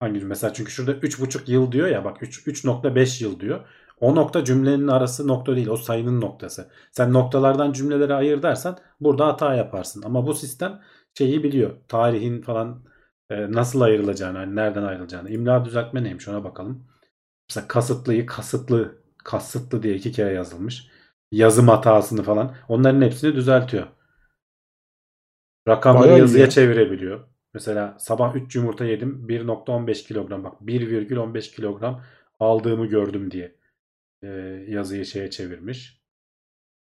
Hangi cümle? Mesela çünkü şurada 3,5 yıl diyor ya bak 3.5 yıl diyor. O nokta cümlenin arası nokta değil. O sayının noktası. Sen noktalardan cümlelere ayır dersen burada hata yaparsın. Ama bu sistem şeyi biliyor. Tarihin falan nasıl ayrılacağını, hani nereden ayrılacağını. İmla düzeltme neymiş ona bakalım. Mesela kasıtlıyı kasıtlı diye 2 kere yazılmış. Yazım hatasını falan. Onların hepsini düzeltiyor. Rakamları bayağı yazıya çevirebiliyor. Mesela sabah 3 yumurta yedim. 1.15 kilogram. Bak 1,15 kilogram aldığımı gördüm diye yazıyı şeye çevirmiş.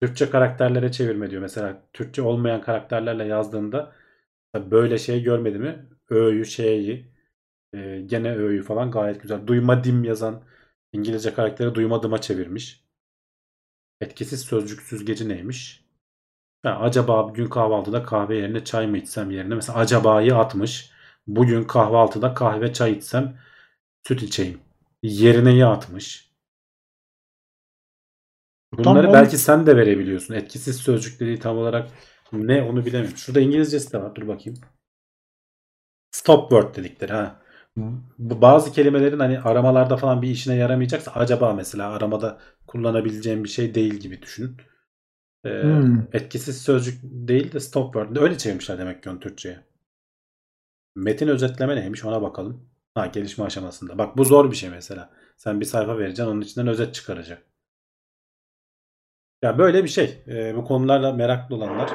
Türkçe karakterlere çevirme diyor. Mesela Türkçe olmayan karakterlerle yazdığında böyle şey görmedi mi? Ö'yü, şeyi, gene öğü falan gayet güzel. Duymadım yazan İngilizce karakteri duymadıma çevirmiş. Etkisiz sözcük süzgeci neymiş? Acaba bugün kahvaltıda kahve yerine çay mı içsem yerine mesela acaba'yı atmış. Bugün kahvaltıda kahve çay içsem süt içeyim. Yerine'yi atmış. Bunları tam belki sen de verebiliyorsun. Etkisiz sözcükleri tam olarak ne onu bilemiyorum. Şurada İngilizcesi de var. Dur bakayım. Stop word dedikleri bazı kelimelerin hani aramalarda falan bir işine yaramayacaksa acaba mesela aramada kullanabileceğim bir şey değil gibi düşün. Etkisiz sözcük değil de stop word. Öyle çevirmişler demek ki onu Türkçe'ye. Metin özetleme neymiş ona bakalım. Gelişme aşamasında. Bak bu zor bir şey mesela. Sen bir sayfa vereceksin onun içinden özet çıkaracak. Ya böyle bir şey. Bu konularla meraklı olanlar.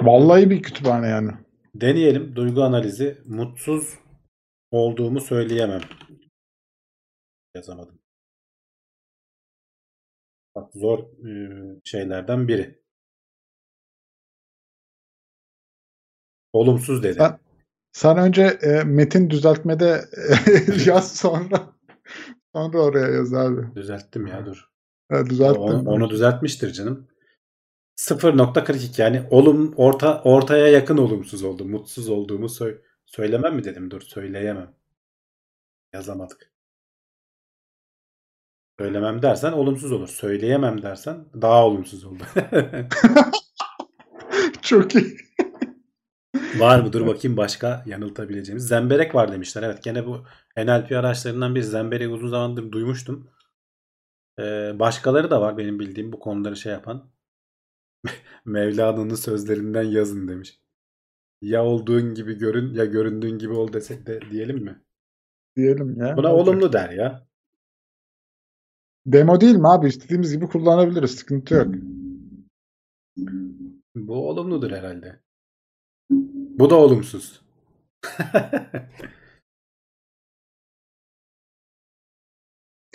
Vallahi bir kütüphane yani. Deneyelim. Duygu analizi. Mutsuz olduğumu söyleyemem. Yazamadım. Bak zor şeylerden biri. Olumsuz dedi. Sen önce metin düzeltmede yaz sonra oraya yaz abi. Düzelttim ya dur. Düzelttim. Onu düzeltmiştir canım. 0.42 yani ortaya yakın olumsuz oldu. Mutsuz olduğumu söylemem mi dedim? Dur söyleyemem. Yazamadık. Söylemem dersen olumsuz olur. Söyleyemem dersen daha olumsuz oldu. Çok iyi. Var mı? Dur bakayım başka yanıltabileceğimiz. Zemberek var demişler. Evet gene bu NLP araçlarından bir zemberek uzun zamandır duymuştum. Başkaları da var benim bildiğim bu konuları şey yapan. Mevlana'nın sözlerinden yazın demiş. Ya olduğun gibi görün ya göründüğün gibi ol desek de diyelim mi? Diyelim ya. Buna olumlu der ya. Demo değil mi abi? İstediğimiz gibi kullanabiliriz. Sıkıntı yok. Bu olumludur herhalde. Bu da olumsuz.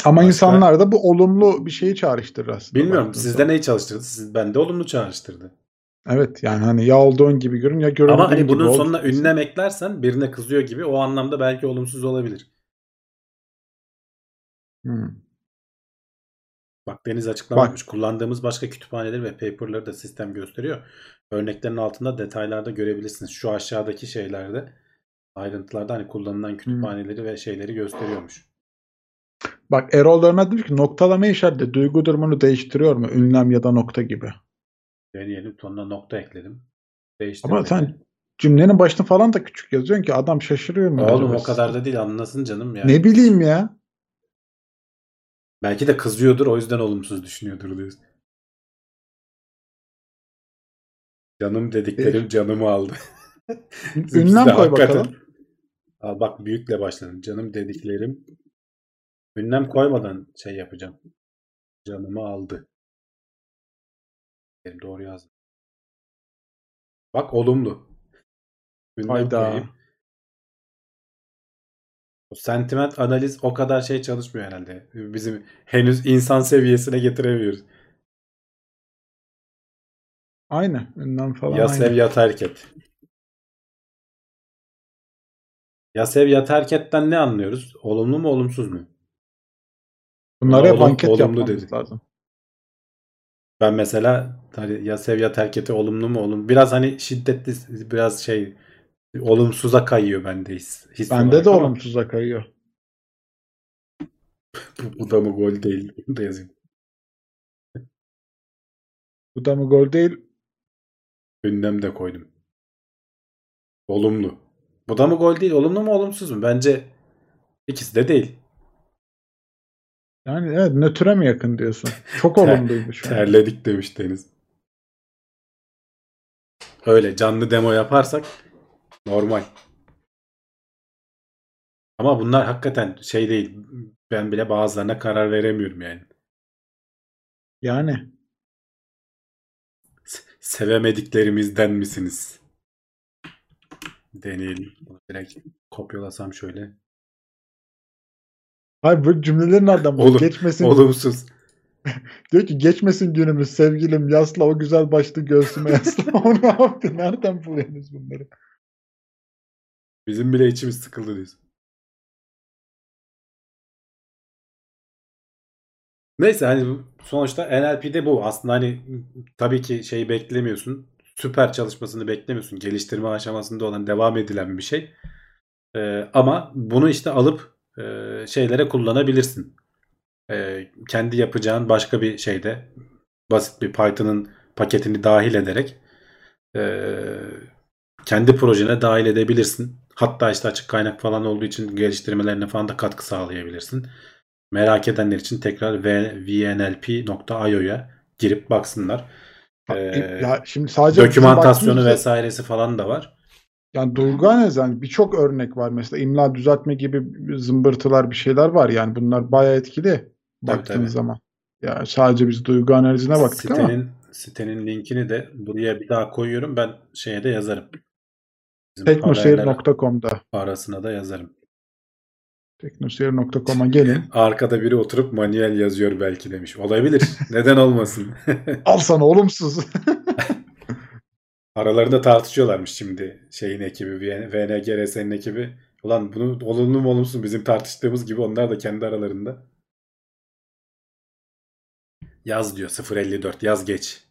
Ama başka... insanlar da bu olumlu bir şeyi çağrıştırır aslında. Bilmiyorum. Sizde neyi çalıştırdı? Bende olumlu çağrıştırdı. Evet yani hani ya olduğun gibi görün ya görün. Ama hani bunun sonuna ünlem eklersen birine kızıyor gibi, o anlamda belki olumsuz olabilir. Bak Deniz açıklamamış. Kullandığımız başka kütüphaneleri ve paperları da sistem gösteriyor. Örneklerin altında detaylarda görebilirsiniz. Şu aşağıdaki şeylerde, ayrıntılarda hani kullanılan kütüphaneleri ve şeyleri gösteriyormuş. Bak Erol Dönmez demiş ki noktalama işareti duygu durumunu değiştiriyor mu? Ünlem ya da nokta gibi. Deneyelim. Sonuna nokta ekledim. Değiştirmedim. Ama sen cümlenin başını falan da küçük yazıyorsun ki adam şaşırıyor mu? Oğlum o kadar da değil, anlasın canım ya. Ne bileyim ya. Belki de kızıyordur, o yüzden olumsuz düşünüyordur diyoruz. Canım dediklerim canımı aldı. Ünlem koy bakalım. Aa, bak büyükle başladım. Canım dediklerim. Ünlem koymadan şey yapacağım. Canımı aldı. Doğru yazdım. Bak olumlu. Hayda. Sentiment analiz o kadar şey çalışmıyor herhalde. Bizim henüz insan seviyesine getiremiyoruz. Aynen. Ünlem falan. Ya sev ya terk et. Ya sev ya terk et'ten ne anlıyoruz? Olumlu mu olumsuz mu? Bunlara banket yapmamız lazım. Ben mesela ya sev ya terk et'i olumlu mu olumlu? Biraz hani şiddetli, biraz şey, olumsuza kayıyor bende his. Bende de olumsuza kayıyor. Bu da mı gol değil? Bunu da yazayım. Bu da mı gol değil? Ünlem de koydum. Olumlu. Bu da mı gol değil? Olumlu mu olumsuz mu? Bence ikisi de değil. Yani evet, nötre mi yakın diyorsun? Çok olumluymuş. Terledik demiş Deniz. Öyle canlı demo yaparsak normal. Ama bunlar hakikaten şey değil. Ben bile bazılarına karar veremiyorum yani. Yani. Sevemediklerimizden misiniz? Deneyelim. Direkt kopyalasam şöyle. Hayır, bu cümleleri nereden buluyor? Geçmesin. Olumsuz. Diyor ki geçmesin günümüz sevgilim, yasla o güzel başlı göğsüme yasla. Onu ne yaptın? Nereden buluyorsunuz bunları? Bizim bile içimiz sıkıldı diyorsun. Neyse hani sonuçta NLP'de bu. Aslında hani tabii ki şeyi beklemiyorsun. Süper çalışmasını beklemiyorsun. Geliştirme aşamasında olan, devam edilen bir şey. Ama bunu işte alıp şeylere kullanabilirsin. Kendi yapacağın başka bir şeyde basit bir Python'ın paketini dahil ederek kendi projene dahil edebilirsin. Hatta işte açık kaynak falan olduğu için geliştirmelerine falan da katkı sağlayabilirsin. Merak edenler için tekrar vnlp.io'ya girip baksınlar. Ya şimdi sadece dokümantasyonu vesairesi falan da var. Yani duygu analizi, yani birçok örnek var. Mesela imla düzeltme gibi zımbırtılar, bir şeyler var. Yani bunlar bayağı etkili baktığınız zaman. Yani sadece biz duygu analizine baktık ama. Sitenin linkini de buraya bir daha koyuyorum. Ben şeye de yazarım. Teknoseyir.com'da. Arasına da yazarım. Teknoseyir.com'a gelin. Arkada biri oturup manuel yazıyor belki demiş. Olabilir. Neden olmasın? Al sana olumsuz. Aralarında tartışıyorlarmış şimdi şeyin ekibi, VNGRS'nin ekibi. Ulan bunu olumlu mu olumsuz bizim tartıştığımız gibi onlar da kendi aralarında. Yaz diyor 0.54 yaz geç.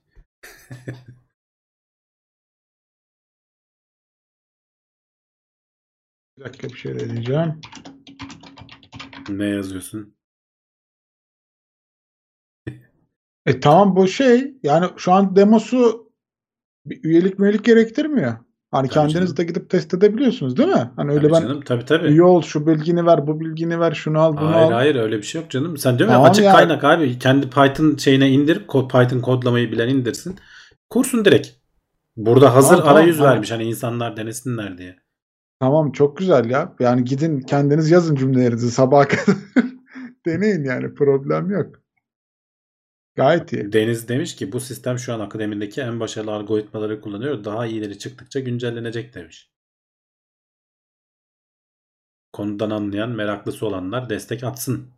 Bir dakika bir şey diyeceğim. Ne yazıyorsun? Tamam bu şey yani şu an demosu bir üyelik gerektirmiyor. Hani tabii kendiniz canım de gidip test edebiliyorsunuz değil mi? Hani öyle tabii ben canım, tabii. Üye ol, şu bilgini ver, bu bilgini ver, şunu al, bunu al. Hayır öyle bir şey yok canım. Sen diyorsun tamam ya, açık kaynak abi. Kendi Python şeyine indir. Python kodlamayı bilen indirsin. Kursun direkt. Burada hazır tamam, arayüz vermiş. Hani insanlar denesinler diye. Tamam çok güzel ya. Yani gidin kendiniz yazın cümlelerinizi sabaha kadar. Deneyin yani, problem yok. Gayet iyi. Deniz demiş ki bu sistem şu an akademideki en başarılı algoritmaları kullanıyor. Daha iyileri çıktıkça güncellenecek demiş. Konudan anlayan, meraklısı olanlar destek atsın.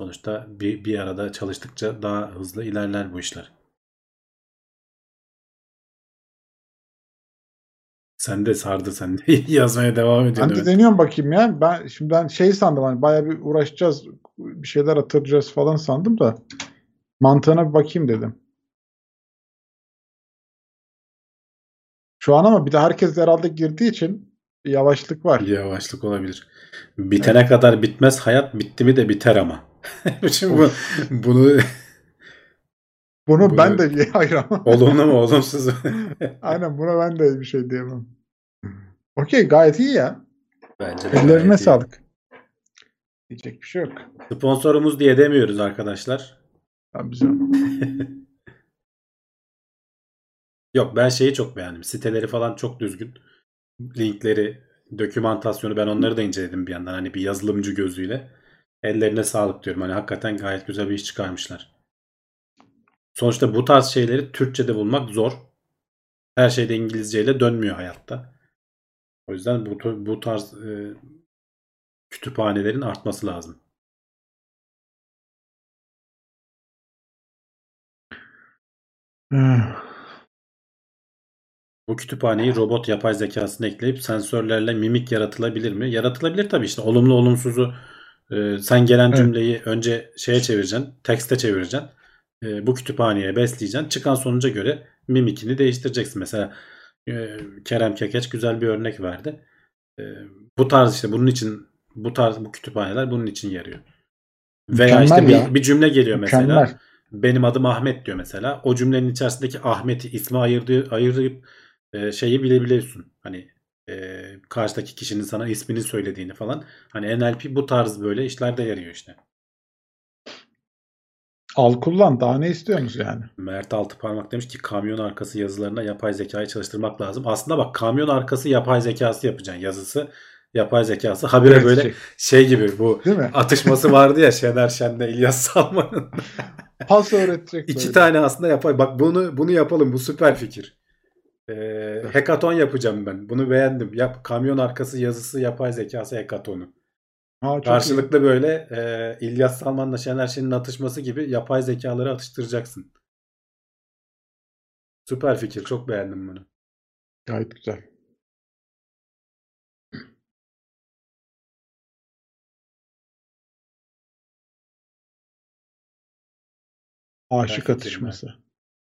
Sonuçta bir arada çalıştıkça daha hızlı ilerler bu işler. Sen de sardı, sen de yazmaya devam ediyorsun. Ben de deniyorum bakayım ya. Ben şimdiden şey sandım, hani bayağı bir uğraşacağız, bir şeyler atıracağız falan sandım da mantığına bir bakayım dedim. Şu an ama bir de herkes herhalde girdiği için yavaşlık var. Yavaşlık olabilir. Bitene evet. Kadar bitmez. Hayat bitti mi de biter ama. Şimdi bunu ben de ayıramam. Olumlu mu olumsuz mu? Aynen, buna ben de bir şey diyemem. Okey, gayet iyi ya. Bence de. Ellerine sağlık. Diyecek bir şey yok. Sponsorumuz diye demiyoruz arkadaşlar. Tabii canım. Yok, ben şeyi çok beğendim. Siteleri falan çok düzgün. Linkleri, dokümantasyonu, ben onları da inceledim bir yandan. Hani bir yazılımcı gözüyle. Ellerine sağlık diyorum. Hani hakikaten gayet güzel bir iş çıkarmışlar. Sonuçta bu tarz şeyleri Türkçe'de bulmak zor. Her şeyde İngilizceyle dönmüyor hayatta. O yüzden bu tarz kütüphanelerin artması lazım. Bu kütüphaneyi robot yapay zekasına ekleyip sensörlerle mimik yaratılabilir mi? Yaratılabilir tabii, işte olumlu olumsuzu sen gelen cümleyi evet. Önce şeye çevireceksin, tekste çevireceksin. Bu kütüphaneye besleyeceksin. Çıkan sonuca göre mimikini değiştireceksin. Mesela Kerem Kekeç güzel bir örnek verdi. Bu tarz işte bunun için bu kütüphaneler bunun için yarıyor. Veya mükemmel işte bir cümle geliyor mesela. Mükemmel. Benim adım Ahmet diyor mesela. O cümlenin içerisindeki Ahmet'i ismi ayırıp şeyi bilebiliyorsun. Hani karşıdaki kişinin sana ismini söylediğini falan. Hani NLP bu tarz böyle işlerde yarıyor işte. Al kullan, daha ne istiyorsunuz yani? Mert Altıparmak demiş ki kamyon arkası yazılarına yapay zekayı çalıştırmak lazım. Aslında bak, kamyon arkası yapay zekası yapacaksın. Yazısı yapay zekası. Habire evet, böyle şey gibi bu atışması vardı ya Şener Şen'le İlyas Salman'ın. Pas öğretecek. İki böyle. Tane aslında yapay. Bak bunu yapalım, bu süper fikir. Hekaton yapacağım ben. Bunu beğendim. Yap kamyon arkası yazısı yapay zekası hekatonu. Ha, karşılıklı iyi. Böyle İlyas Salman'la Şener Şen'in atışması gibi yapay zekaları atıştıracaksın. Süper fikir. Çok beğendim bunu. Gayet güzel. Aşık atışması.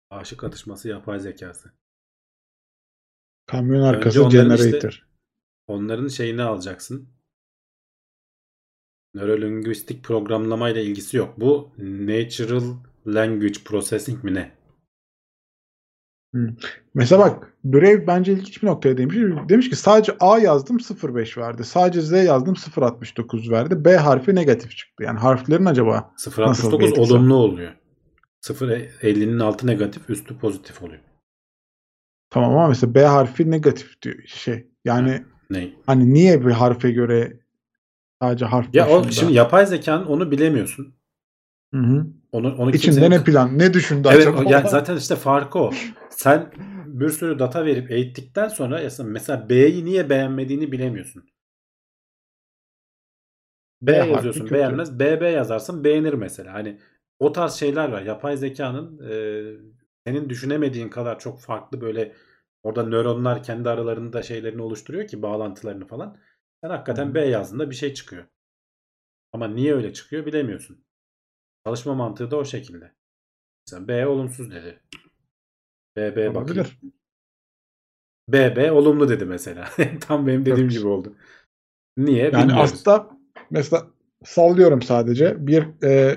Aşık atışması yapay zekası. Kamyon arkası generator. Onların, işte, onların şeyini alacaksın. Nörolingüistik programlamayla ilgisi yok. Bu Natural Language Processing mi ne? Mesela bak, Brave bence ilginç bir noktaya demiş. Demiş ki sadece A yazdım 0.5 verdi. Sadece Z yazdım 0.69 verdi. B harfi negatif çıktı. Yani harflerin acaba 0.69 olumlu oluyor. 0.50'nin altı negatif, üstü pozitif oluyor. Tamam ama mesela B harfi negatif diyor şey. Yani ne? Hani niye bir harfe göre sadece harf ya başında? Şimdi yapay zekanın onu bilemiyorsun. Hı hı. Onu İçinde kimsenin... ne plan, ne düşündü evet, acaba? Yani zaten işte farkı o. Sen bir sürü data verip eğittikten sonra mesela B'yi niye beğenmediğini bilemiyorsun. B yazıyorsun beğenmez. BB yazarsın beğenir mesela. Hani o tarz şeyler var. Yapay zekanın senin düşünemediğin kadar çok farklı böyle orada nöronlar kendi aralarında şeylerini oluşturuyor ki bağlantılarını falan. Sen hakikaten B yazdığında bir şey çıkıyor. Ama niye öyle çıkıyor bilemiyorsun. Çalışma mantığı da o şekilde. Mesela B olumsuz dedi. BB bakayım. BB olumlu dedi mesela. Tam benim dediğim gibi oldu. Niye? Yani bilmiyoruz. Aslında mesela sallıyorum sadece. Bir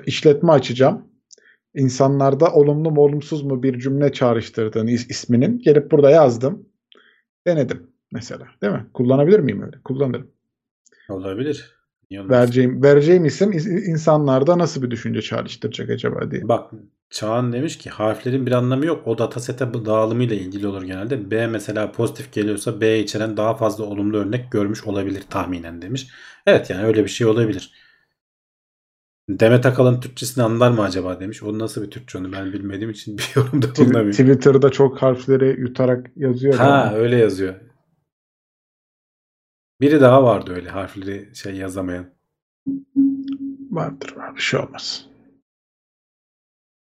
işletme açacağım. İnsanlarda olumlu mu olumsuz mu bir cümle çağrıştırdığını isminin gelip burada yazdım. Denedim mesela. Değil mi? Kullanabilir miyim öyle? Kullanırım. Olabilir. Vereceğim isim insanlarda nasıl bir düşünce çağrıştıracak acaba diye. Bak Çağan demiş ki harflerin bir anlamı yok. O datasete dağılımı ile ilgili olur genelde. B mesela pozitif geliyorsa B içeren daha fazla olumlu örnek görmüş olabilir tahminen demiş. Evet, yani öyle bir şey olabilir. Demet Akalın Türkçesini anlar mı acaba demiş. O nasıl bir Türkçe onu ben bilmediğim için bir yorumda bulunamıyorum. Twitter'da çok harfleri yutarak yazıyor. Ha öyle yazıyor. Biri daha vardı öyle harfleri şey yazamayan. Vardır, var bir şey olmaz.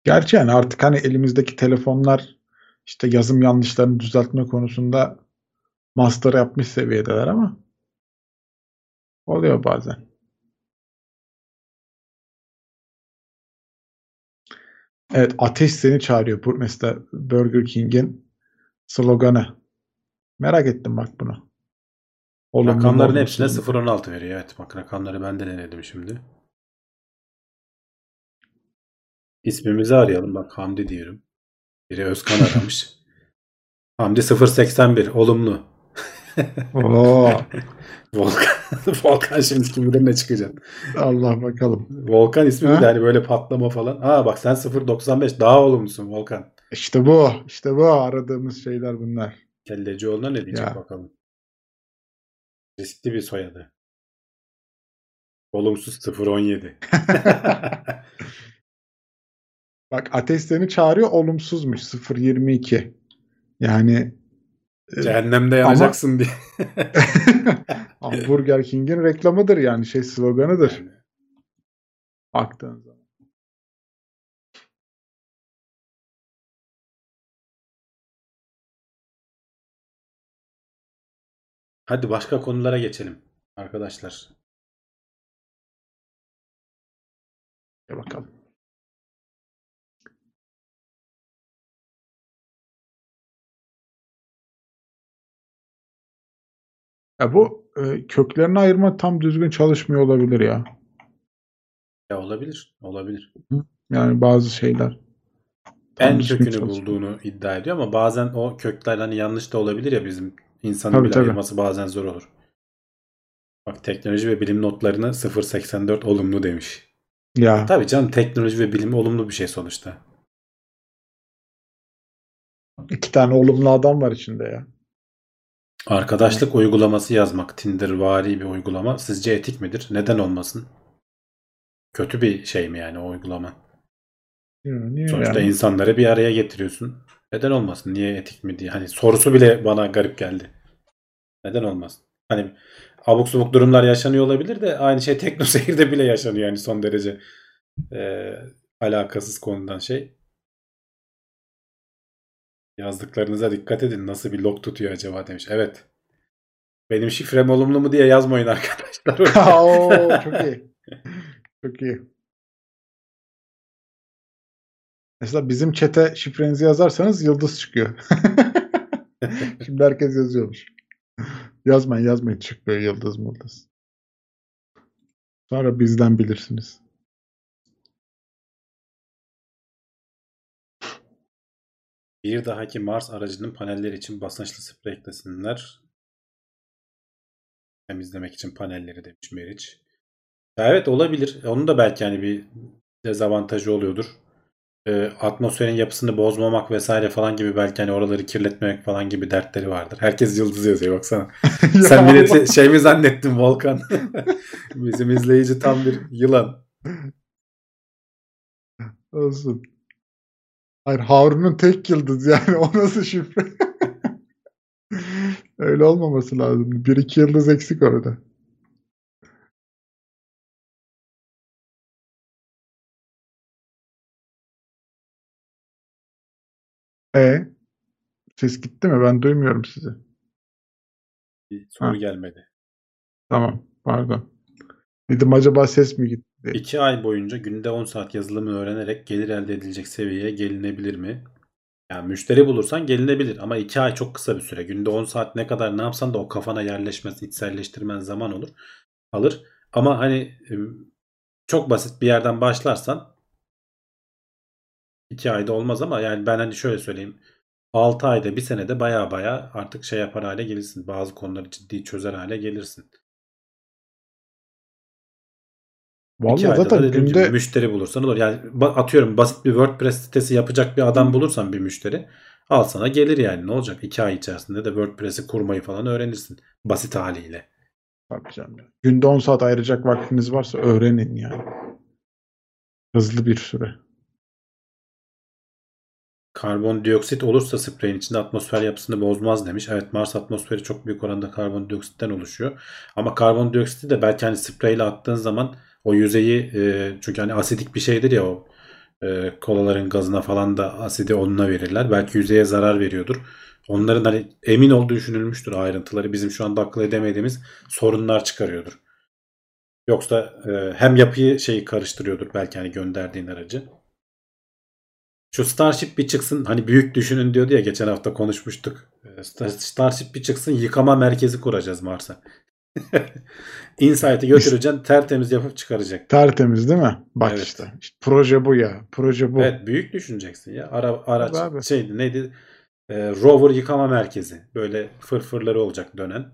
Gerçi yani artık hani elimizdeki telefonlar işte yazım yanlışlarını düzeltme konusunda master yapmış seviyedeler ama oluyor bazen. Evet, ateş seni çağırıyor. Bu mesela Burger King'in sloganı. Merak ettim bak bunu. Oğlum, rakamların hepsine 0.16 veriyor. Evet bak, rakamları ben de denedim şimdi. İsmimizi arayalım. Bak Hamdi diyorum. Biri Özkan aramış. Hamdi 0.81. Olumlu. Oo. Volkan şimdi kimden ne çıkacak? Allah bakalım. Volkan ismi de hani böyle patlama falan. Aa bak sen 0.95 daha olumlusun Volkan. İşte bu. İşte bu aradığımız şeyler bunlar. Kellecioğlu'na ne diyecek ya, bakalım. Riskli bir soyadı. Olumsuz 0.17. Bak ateistlerini çağırıyor, olumsuzmuş 0.22. Yani cehennemde yanacaksın ama, diye. Burger King'in reklamıdır yani, şey sloganıdır. Yani. Baktığın zaman. Hadi başka konulara geçelim arkadaşlar. Hadi bakalım. Ya bu köklerini ayırma tam düzgün çalışmıyor olabilir ya. Ya olabilir, olabilir. Yani bazı şeyler. En kökünü çalışmıyor. Bulduğunu iddia ediyor ama bazen o kökler hani yanlış da olabilir ya, bizim insanın bile ayırması bazen zor olur. Bak teknoloji ve bilim notlarına 0.84 olumlu demiş. Ya. Tabii canım, teknoloji ve bilim olumlu bir şey sonuçta. 2 tane olumlu adam var içinde ya. Arkadaşlık uygulaması yazmak, Tindervari bir uygulama. Sizce etik midir? Neden olmasın? Kötü bir şey mi yani o uygulama? Niye sonuçta yani? İnsanları bir araya getiriyorsun. Neden olmasın? Niye etik mi diye. Hani sorusu bile bana garip geldi. Neden olmasın? Hani abuk subuk durumlar yaşanıyor olabilir de aynı şey Tekno Seyir'de bile yaşanıyor. Yani son derece alakasız konudan şey. Yazdıklarınıza dikkat edin. Nasıl bir log tutuyor acaba demiş. Evet. Benim şifrem olumlu mu diye yazmayın arkadaşlar. Oo, çok iyi. Çok iyi. Mesela bizim chat'e şifrenizi yazarsanız yıldız çıkıyor. Şimdi herkes yazıyormuş. Yazmayın, yazmayın. Çıkmıyor yıldız mıldız. Sonra bizden bilirsiniz. Bir dahaki Mars aracının panelleri için basınçlı sprey eklesinler. Temizlemek için panelleri demiş Meriç. Evet olabilir. Onun da belki hani bir dezavantajı oluyordur. Atmosferin yapısını bozmamak vesaire falan gibi, belki hani oraları kirletmemek falan gibi dertleri vardır. Herkes yıldız yazıyor baksana. Sen milleti şey mi zannettin Volkan? Bizim izleyici tam bir yılan. Olsun. Hayır, Harun'un tek yıldız yani, o nasıl şifre? Öyle olmaması lazım. 1-2 yıldız eksik orada. Ses gitti mi? Ben duymuyorum sizi. Bir soru gelmedi. Tamam, pardon. Dedim acaba ses mi gitti? 2 ay boyunca günde 10 saat yazılımı öğrenerek gelir elde edilecek seviyeye gelinebilir mi? Yani müşteri bulursan gelinebilir ama 2 ay çok kısa bir süre. Günde 10 saat ne kadar ne yapsan da o kafana yerleşmez, içselleştirmen zaman olur. Alır. Ama hani çok basit bir yerden başlarsan 2 ayda olmaz ama yani ben hani şöyle söyleyeyim. 6 ayda, bir senede baya baya artık şey yapar hale gelirsin. Bazı konuları ciddi çözer hale gelirsin. Vallahi zaten günde gibi, müşteri bulursan olur. Yani atıyorum basit bir WordPress sitesi yapacak bir adam bulursan, bir müşteri al sana gelir yani, ne olacak? 2 ay içerisinde de WordPress'i kurmayı falan öğrenirsin. Basit haliyle. Bakacağım ya. Günde 10 saat ayıracak vaktiniz varsa öğrenin yani. Hızlı bir süre. Karbondioksit olursa spreyin içinde atmosfer yapısını bozmaz demiş. Evet, Mars atmosferi çok büyük oranda karbondioksitten oluşuyor. Ama karbondioksiti de belki hani spreyle attığın zaman o yüzeyi çünkü hani asidik bir şeydir ya o kolaların gazına falan da asidi onunla verirler. Belki yüzeye zarar veriyordur. Onların hani emin olduğu düşünülmüştür ayrıntıları. Bizim şu anda akıl edemediğimiz sorunlar çıkarıyordur. Yoksa hem yapıyı karıştırıyordur belki hani gönderdiğin aracı. Şu Starship bir çıksın, hani büyük düşünün diyordu ya, geçen hafta konuşmuştuk. Starship bir çıksın, yıkama merkezi kuracağız Mars'a. Insight'ı götüreceksin, tertemiz yapıp çıkaracak. Tertemiz değil mi? Bak evet. İşte proje bu ya. Proje bu. Evet, büyük düşüneceksin ya. Araç şeydi, neydi? Rover yıkama merkezi. Böyle fırfırları olacak dönen.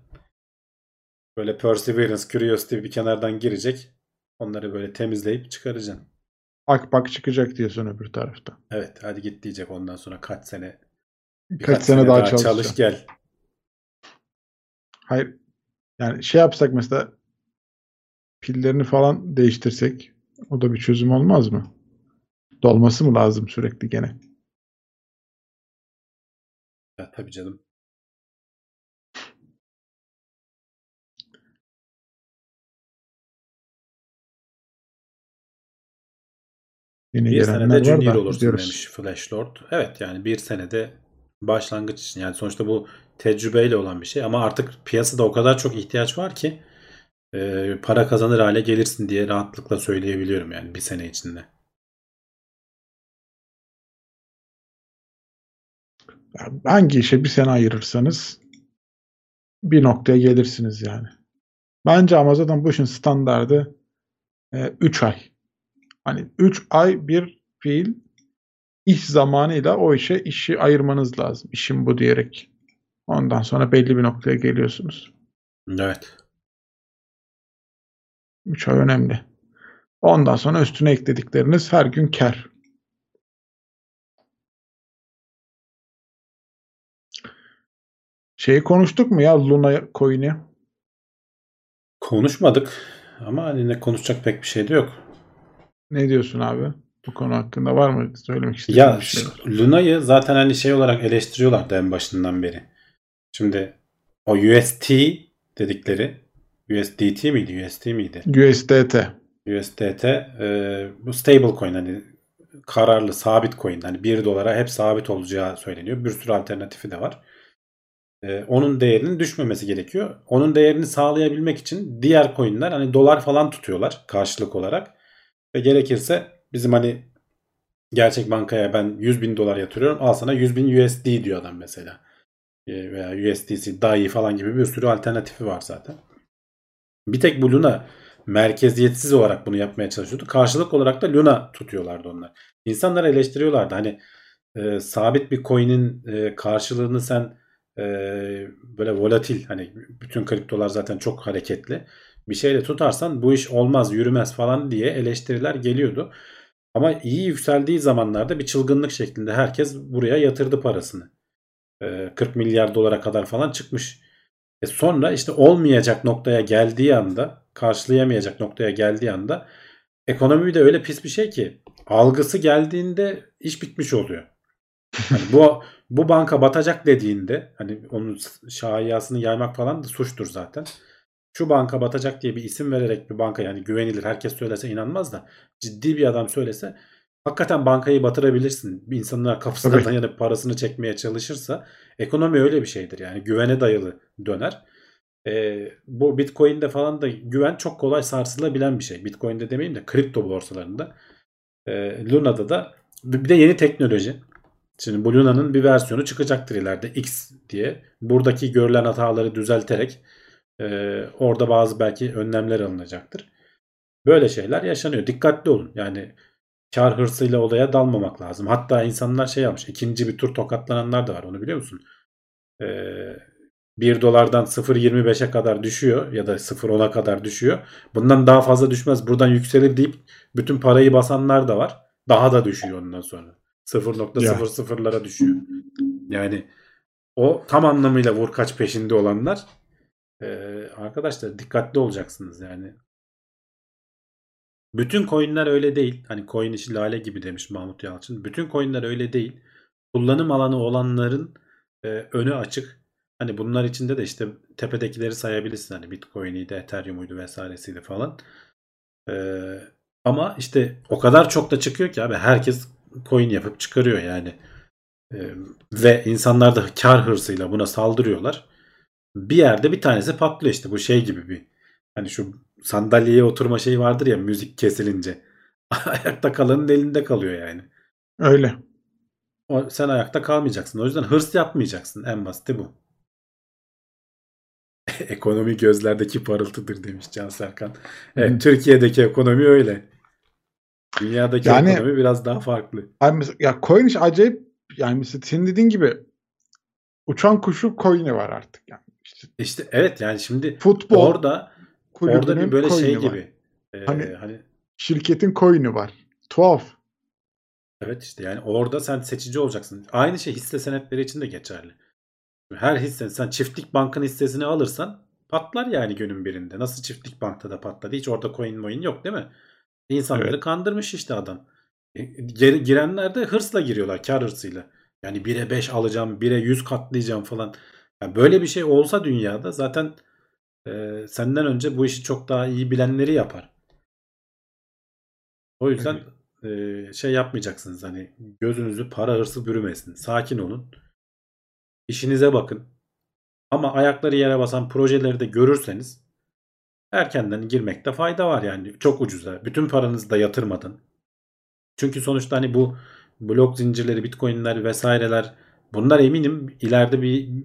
Böyle Perseverance, Curiosity bir kenardan girecek. Onları böyle temizleyip çıkaracaksın. Akbak çıkacak diye son öbür tarafta. Evet, hadi git diyecek ondan sonra kaç sene daha çalış gel. Hayır. Yani yapsak mesela, pillerini falan değiştirsek o da bir çözüm olmaz mı? Dolması mı lazım sürekli gene? Ya, tabii canım. Yine bir senede junior olursun demiş Flash Lord. Evet, yani bir senede başlangıç için. Yani sonuçta bu tecrübeyle olan bir şey. Ama artık piyasada o kadar çok ihtiyaç var ki para kazanır hale gelirsin diye rahatlıkla söyleyebiliyorum yani bir sene içinde. Hangi işe bir sene ayırırsanız bir noktaya gelirsiniz yani. Bence ama zaten bu işin standardı 3 ay. Hani 3 ay bir fiil iş zamanıyla o işi ayırmanız lazım. İşim bu diyerek. Ondan sonra belli bir noktaya geliyorsunuz. Evet. 3 ay önemli. Ondan sonra üstüne ekledikleriniz her gün kar. Konuştuk mu ya Luna coin'i? Konuşmadık. Ama hani ne konuşacak pek bir şey de yok. Ne diyorsun abi? Bu konu hakkında var mı söylemek istediğin bir şey? Luna'yı zaten hani olarak eleştiriyorlardı en başından beri. Şimdi o USDT bu stable coin, hani kararlı sabit coin, hani 1 dolara hep sabit olacağı söyleniyor. Bir sürü alternatifi de var. Onun değerinin düşmemesi gerekiyor. Onun değerini sağlayabilmek için diğer coinler hani dolar falan tutuyorlar karşılık olarak. Ve gerekirse bizim hani gerçek bankaya ben 100.000 dolar yatırıyorum, al sana 100.000 USD diyor adam mesela. Veya USDC, DAI falan gibi bir sürü alternatifi var zaten. Bir tek bu Luna merkeziyetsiz olarak bunu yapmaya çalışıyordu. Karşılık olarak da Luna tutuyorlardı onlar. İnsanlar eleştiriyorlardı. Hani sabit bir coin'in karşılığını sen böyle volatil, hani bütün kriptolar zaten çok hareketli, bir şeyle tutarsan bu iş olmaz, yürümez falan diye eleştiriler geliyordu. Ama iyi yükseldiği zamanlarda bir çılgınlık şeklinde herkes buraya yatırdı parasını. 40 milyar dolara kadar falan çıkmış. Sonra olmayacak noktaya geldiği anda, karşılayamayacak noktaya geldiği anda, ekonomi de öyle pis bir şey ki algısı geldiğinde iş bitmiş oluyor. Hani bu banka batacak dediğinde, hani onun şayiasını yaymak falan da suçtur zaten. Şu banka batacak diye bir isim vererek bir banka, yani güvenilir, herkes söylese inanmaz da ciddi bir adam söylese hakikaten bankayı batırabilirsin. İnsanlar kafasından yanıp parasını çekmeye çalışırsa ekonomi öyle bir şeydir yani, güvene dayalı döner. Bu Bitcoin'de falan da güven çok kolay sarsılabilen bir şey. Bitcoin'de demeyeyim de kripto borsalarında. Luna'da da bir de yeni teknoloji. Şimdi bu Luna'nın bir versiyonu çıkacaktır ileride X diye. Buradaki görülen hataları düzelterek orada bazı belki önlemler alınacaktır. Böyle şeyler yaşanıyor. Dikkatli olun. Yani kar hırsıyla olaya dalmamak lazım. Hatta insanlar yapmış. İkinci bir tur tokatlananlar da var. Onu biliyor musun? 1 dolardan 0.25'e kadar düşüyor ya da 0.10'a kadar düşüyor. Bundan daha fazla düşmez, buradan yükselir deyip bütün parayı basanlar da var. Daha da düşüyor ondan sonra. 0.00'lara düşüyor. Yani o tam anlamıyla vurkaç peşinde olanlar. Arkadaşlar dikkatli olacaksınız yani. Bütün coinler öyle değil. Hani coin işi lale gibi demiş Mahmut Yalçın. Bütün coinler öyle değil. Kullanım alanı olanların önü açık. Hani bunlar içinde de tepedekileri sayabilirsin. Hani Bitcoin'iydi, Ethereum'uydu vesairesiydi falan. Ama işte o kadar çok da çıkıyor ki abi, herkes coin yapıp çıkarıyor yani. Ve insanlar da kar hırsıyla buna saldırıyorlar. Bir yerde bir tanesi patlıyor işte. Bu şey gibi bir, hani şu sandalyeye oturma şeyi vardır ya, müzik kesilince ayakta kalanın elinde kalıyor yani. Öyle. Sen ayakta kalmayacaksın. O yüzden hırs yapmayacaksın. En basiti bu. Ekonomi gözlerdeki parıltıdır demiş Can Serkan. Evet, Türkiye'deki ekonomi öyle. Dünyadaki yani, ekonomi biraz daha farklı. Ya coin iş acayip. Yani mesela senin dediğin gibi uçan kuşun coin'i var artık yani. İşte evet yani şimdi futbol, orada bir böyle şey var gibi. Hani şirketin coin'i var. Tuhaf. Evet işte yani orada sen seçici olacaksın. Aynı şey hisse senetleri için de geçerli. Her hisse, sen çiftlik bankın hissesini alırsan patlar yani günün birinde. Nasıl çiftlik bankta da patladı. Hiç orada coin moin yok değil mi? İnsanları kandırmış işte adam. Girenler de hırsla giriyorlar. Kar hırsıyla. Yani 1'e 5 alacağım, 1'e 100 katlayacağım falan. Yani böyle bir şey olsa dünyada zaten senden önce bu işi çok daha iyi bilenleri yapar. O yüzden şey yapmayacaksınız. Hani gözünüzü para hırsı bürümesin. Sakin olun. İşinize bakın. Ama ayakları yere basan projeleri de görürseniz erkenden girmekte fayda var yani. Çok ucuza. Bütün paranızı da yatırmadan. Çünkü sonuçta hani bu blok zincirleri, bitcoinler vesaireler, bunlar eminim ileride bir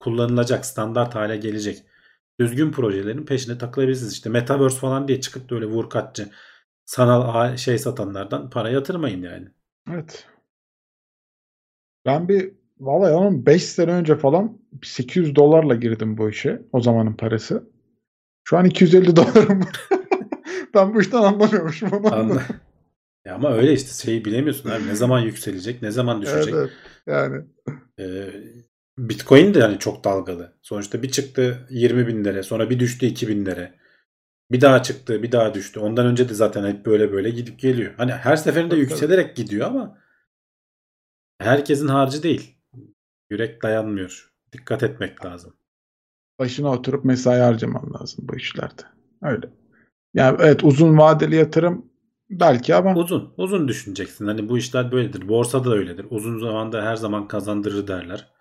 kullanılacak, standart hale gelecek. Düzgün projelerin peşine takılabilirsiniz. İşte metaverse falan diye çıkıp da öyle vurkaççı sanal şey satanlardan para yatırmayın yani. Evet. Ben bir vallahi 5 sene önce falan $800'la girdim bu işe. O zamanın parası. Şu an $250 var. Ben bu işten anlamıyormuşum. Ya ama öyle işte, şeyi bilemiyorsun abi. Ne zaman yükselecek, ne zaman düşecek. Evet, yani. Bitcoin de yani çok dalgalı. Sonuçta bir çıktı 20.000 lira, sonra bir düştü 2.000 lira. Bir daha çıktı, bir daha düştü. Ondan önce de zaten hep böyle böyle gidip geliyor. Hani her seferinde yükselerek gidiyor ama herkesin harcı değil. Yürek dayanmıyor. Dikkat etmek lazım. Başına oturup mesai harcaman lazım bu işlerde. Öyle. Yani evet, uzun vadeli yatırım belki ama uzun düşüneceksin. Hani bu işler böyledir. Borsada da öyledir. Uzun zamanda her zaman kazandırır derler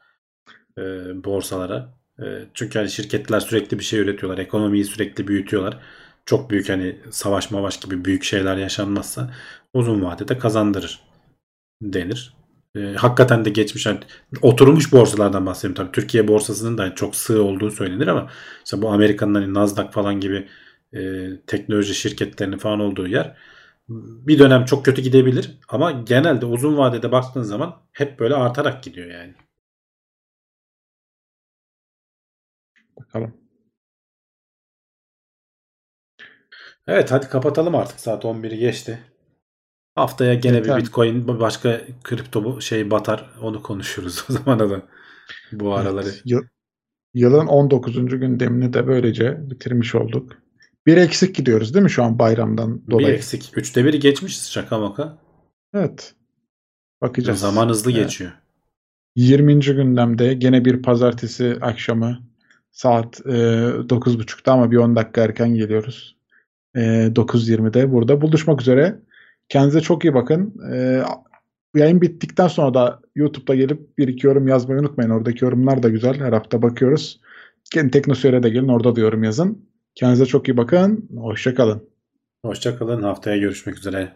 borsalara. Çünkü hani şirketler sürekli bir şey üretiyorlar. Ekonomiyi sürekli büyütüyorlar. Çok büyük hani savaş mavaş gibi büyük şeyler yaşanmazsa uzun vadede kazandırır denir. Hakikaten de geçmiş hani oturmuş borsalardan bahsediyorum. Tabii Türkiye borsasının da çok sığ olduğu söylenir ama işte bu Amerika'nın hani Nasdaq falan gibi teknoloji şirketlerinin falan olduğu yer bir dönem çok kötü gidebilir ama genelde uzun vadede baktığın zaman hep böyle artarak gidiyor yani. Bakalım. Evet, hadi kapatalım artık, saat 11'i geçti. Haftaya gene bir Bitcoin, başka kripto şey batar, onu konuşuruz o zaman da bu araları. Evet, yılın 19. gündemini de böylece bitirmiş olduk. Bir eksik gidiyoruz değil mi şu an bayramdan dolayı? Bir eksik. 1/3 geçmişiz şaka maka. Evet. Bakacağız. Zaman hızlı geçiyor. 20. gündemde gene bir pazartesi akşamı saat 9.30'da ama bir 10 dakika erken geliyoruz. 9.20'de burada buluşmak üzere. Kendinize çok iyi bakın. Yayın bittikten sonra da YouTube'da gelip 1-2 yorum yazmayı unutmayın. Oradaki yorumlar da güzel. Her hafta bakıyoruz. Tekno Seyir'e de gelin. Orada da yorum yazın. Kendinize çok iyi bakın. Hoşça kalın. Hoşça kalın. Haftaya görüşmek üzere.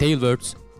Tailwords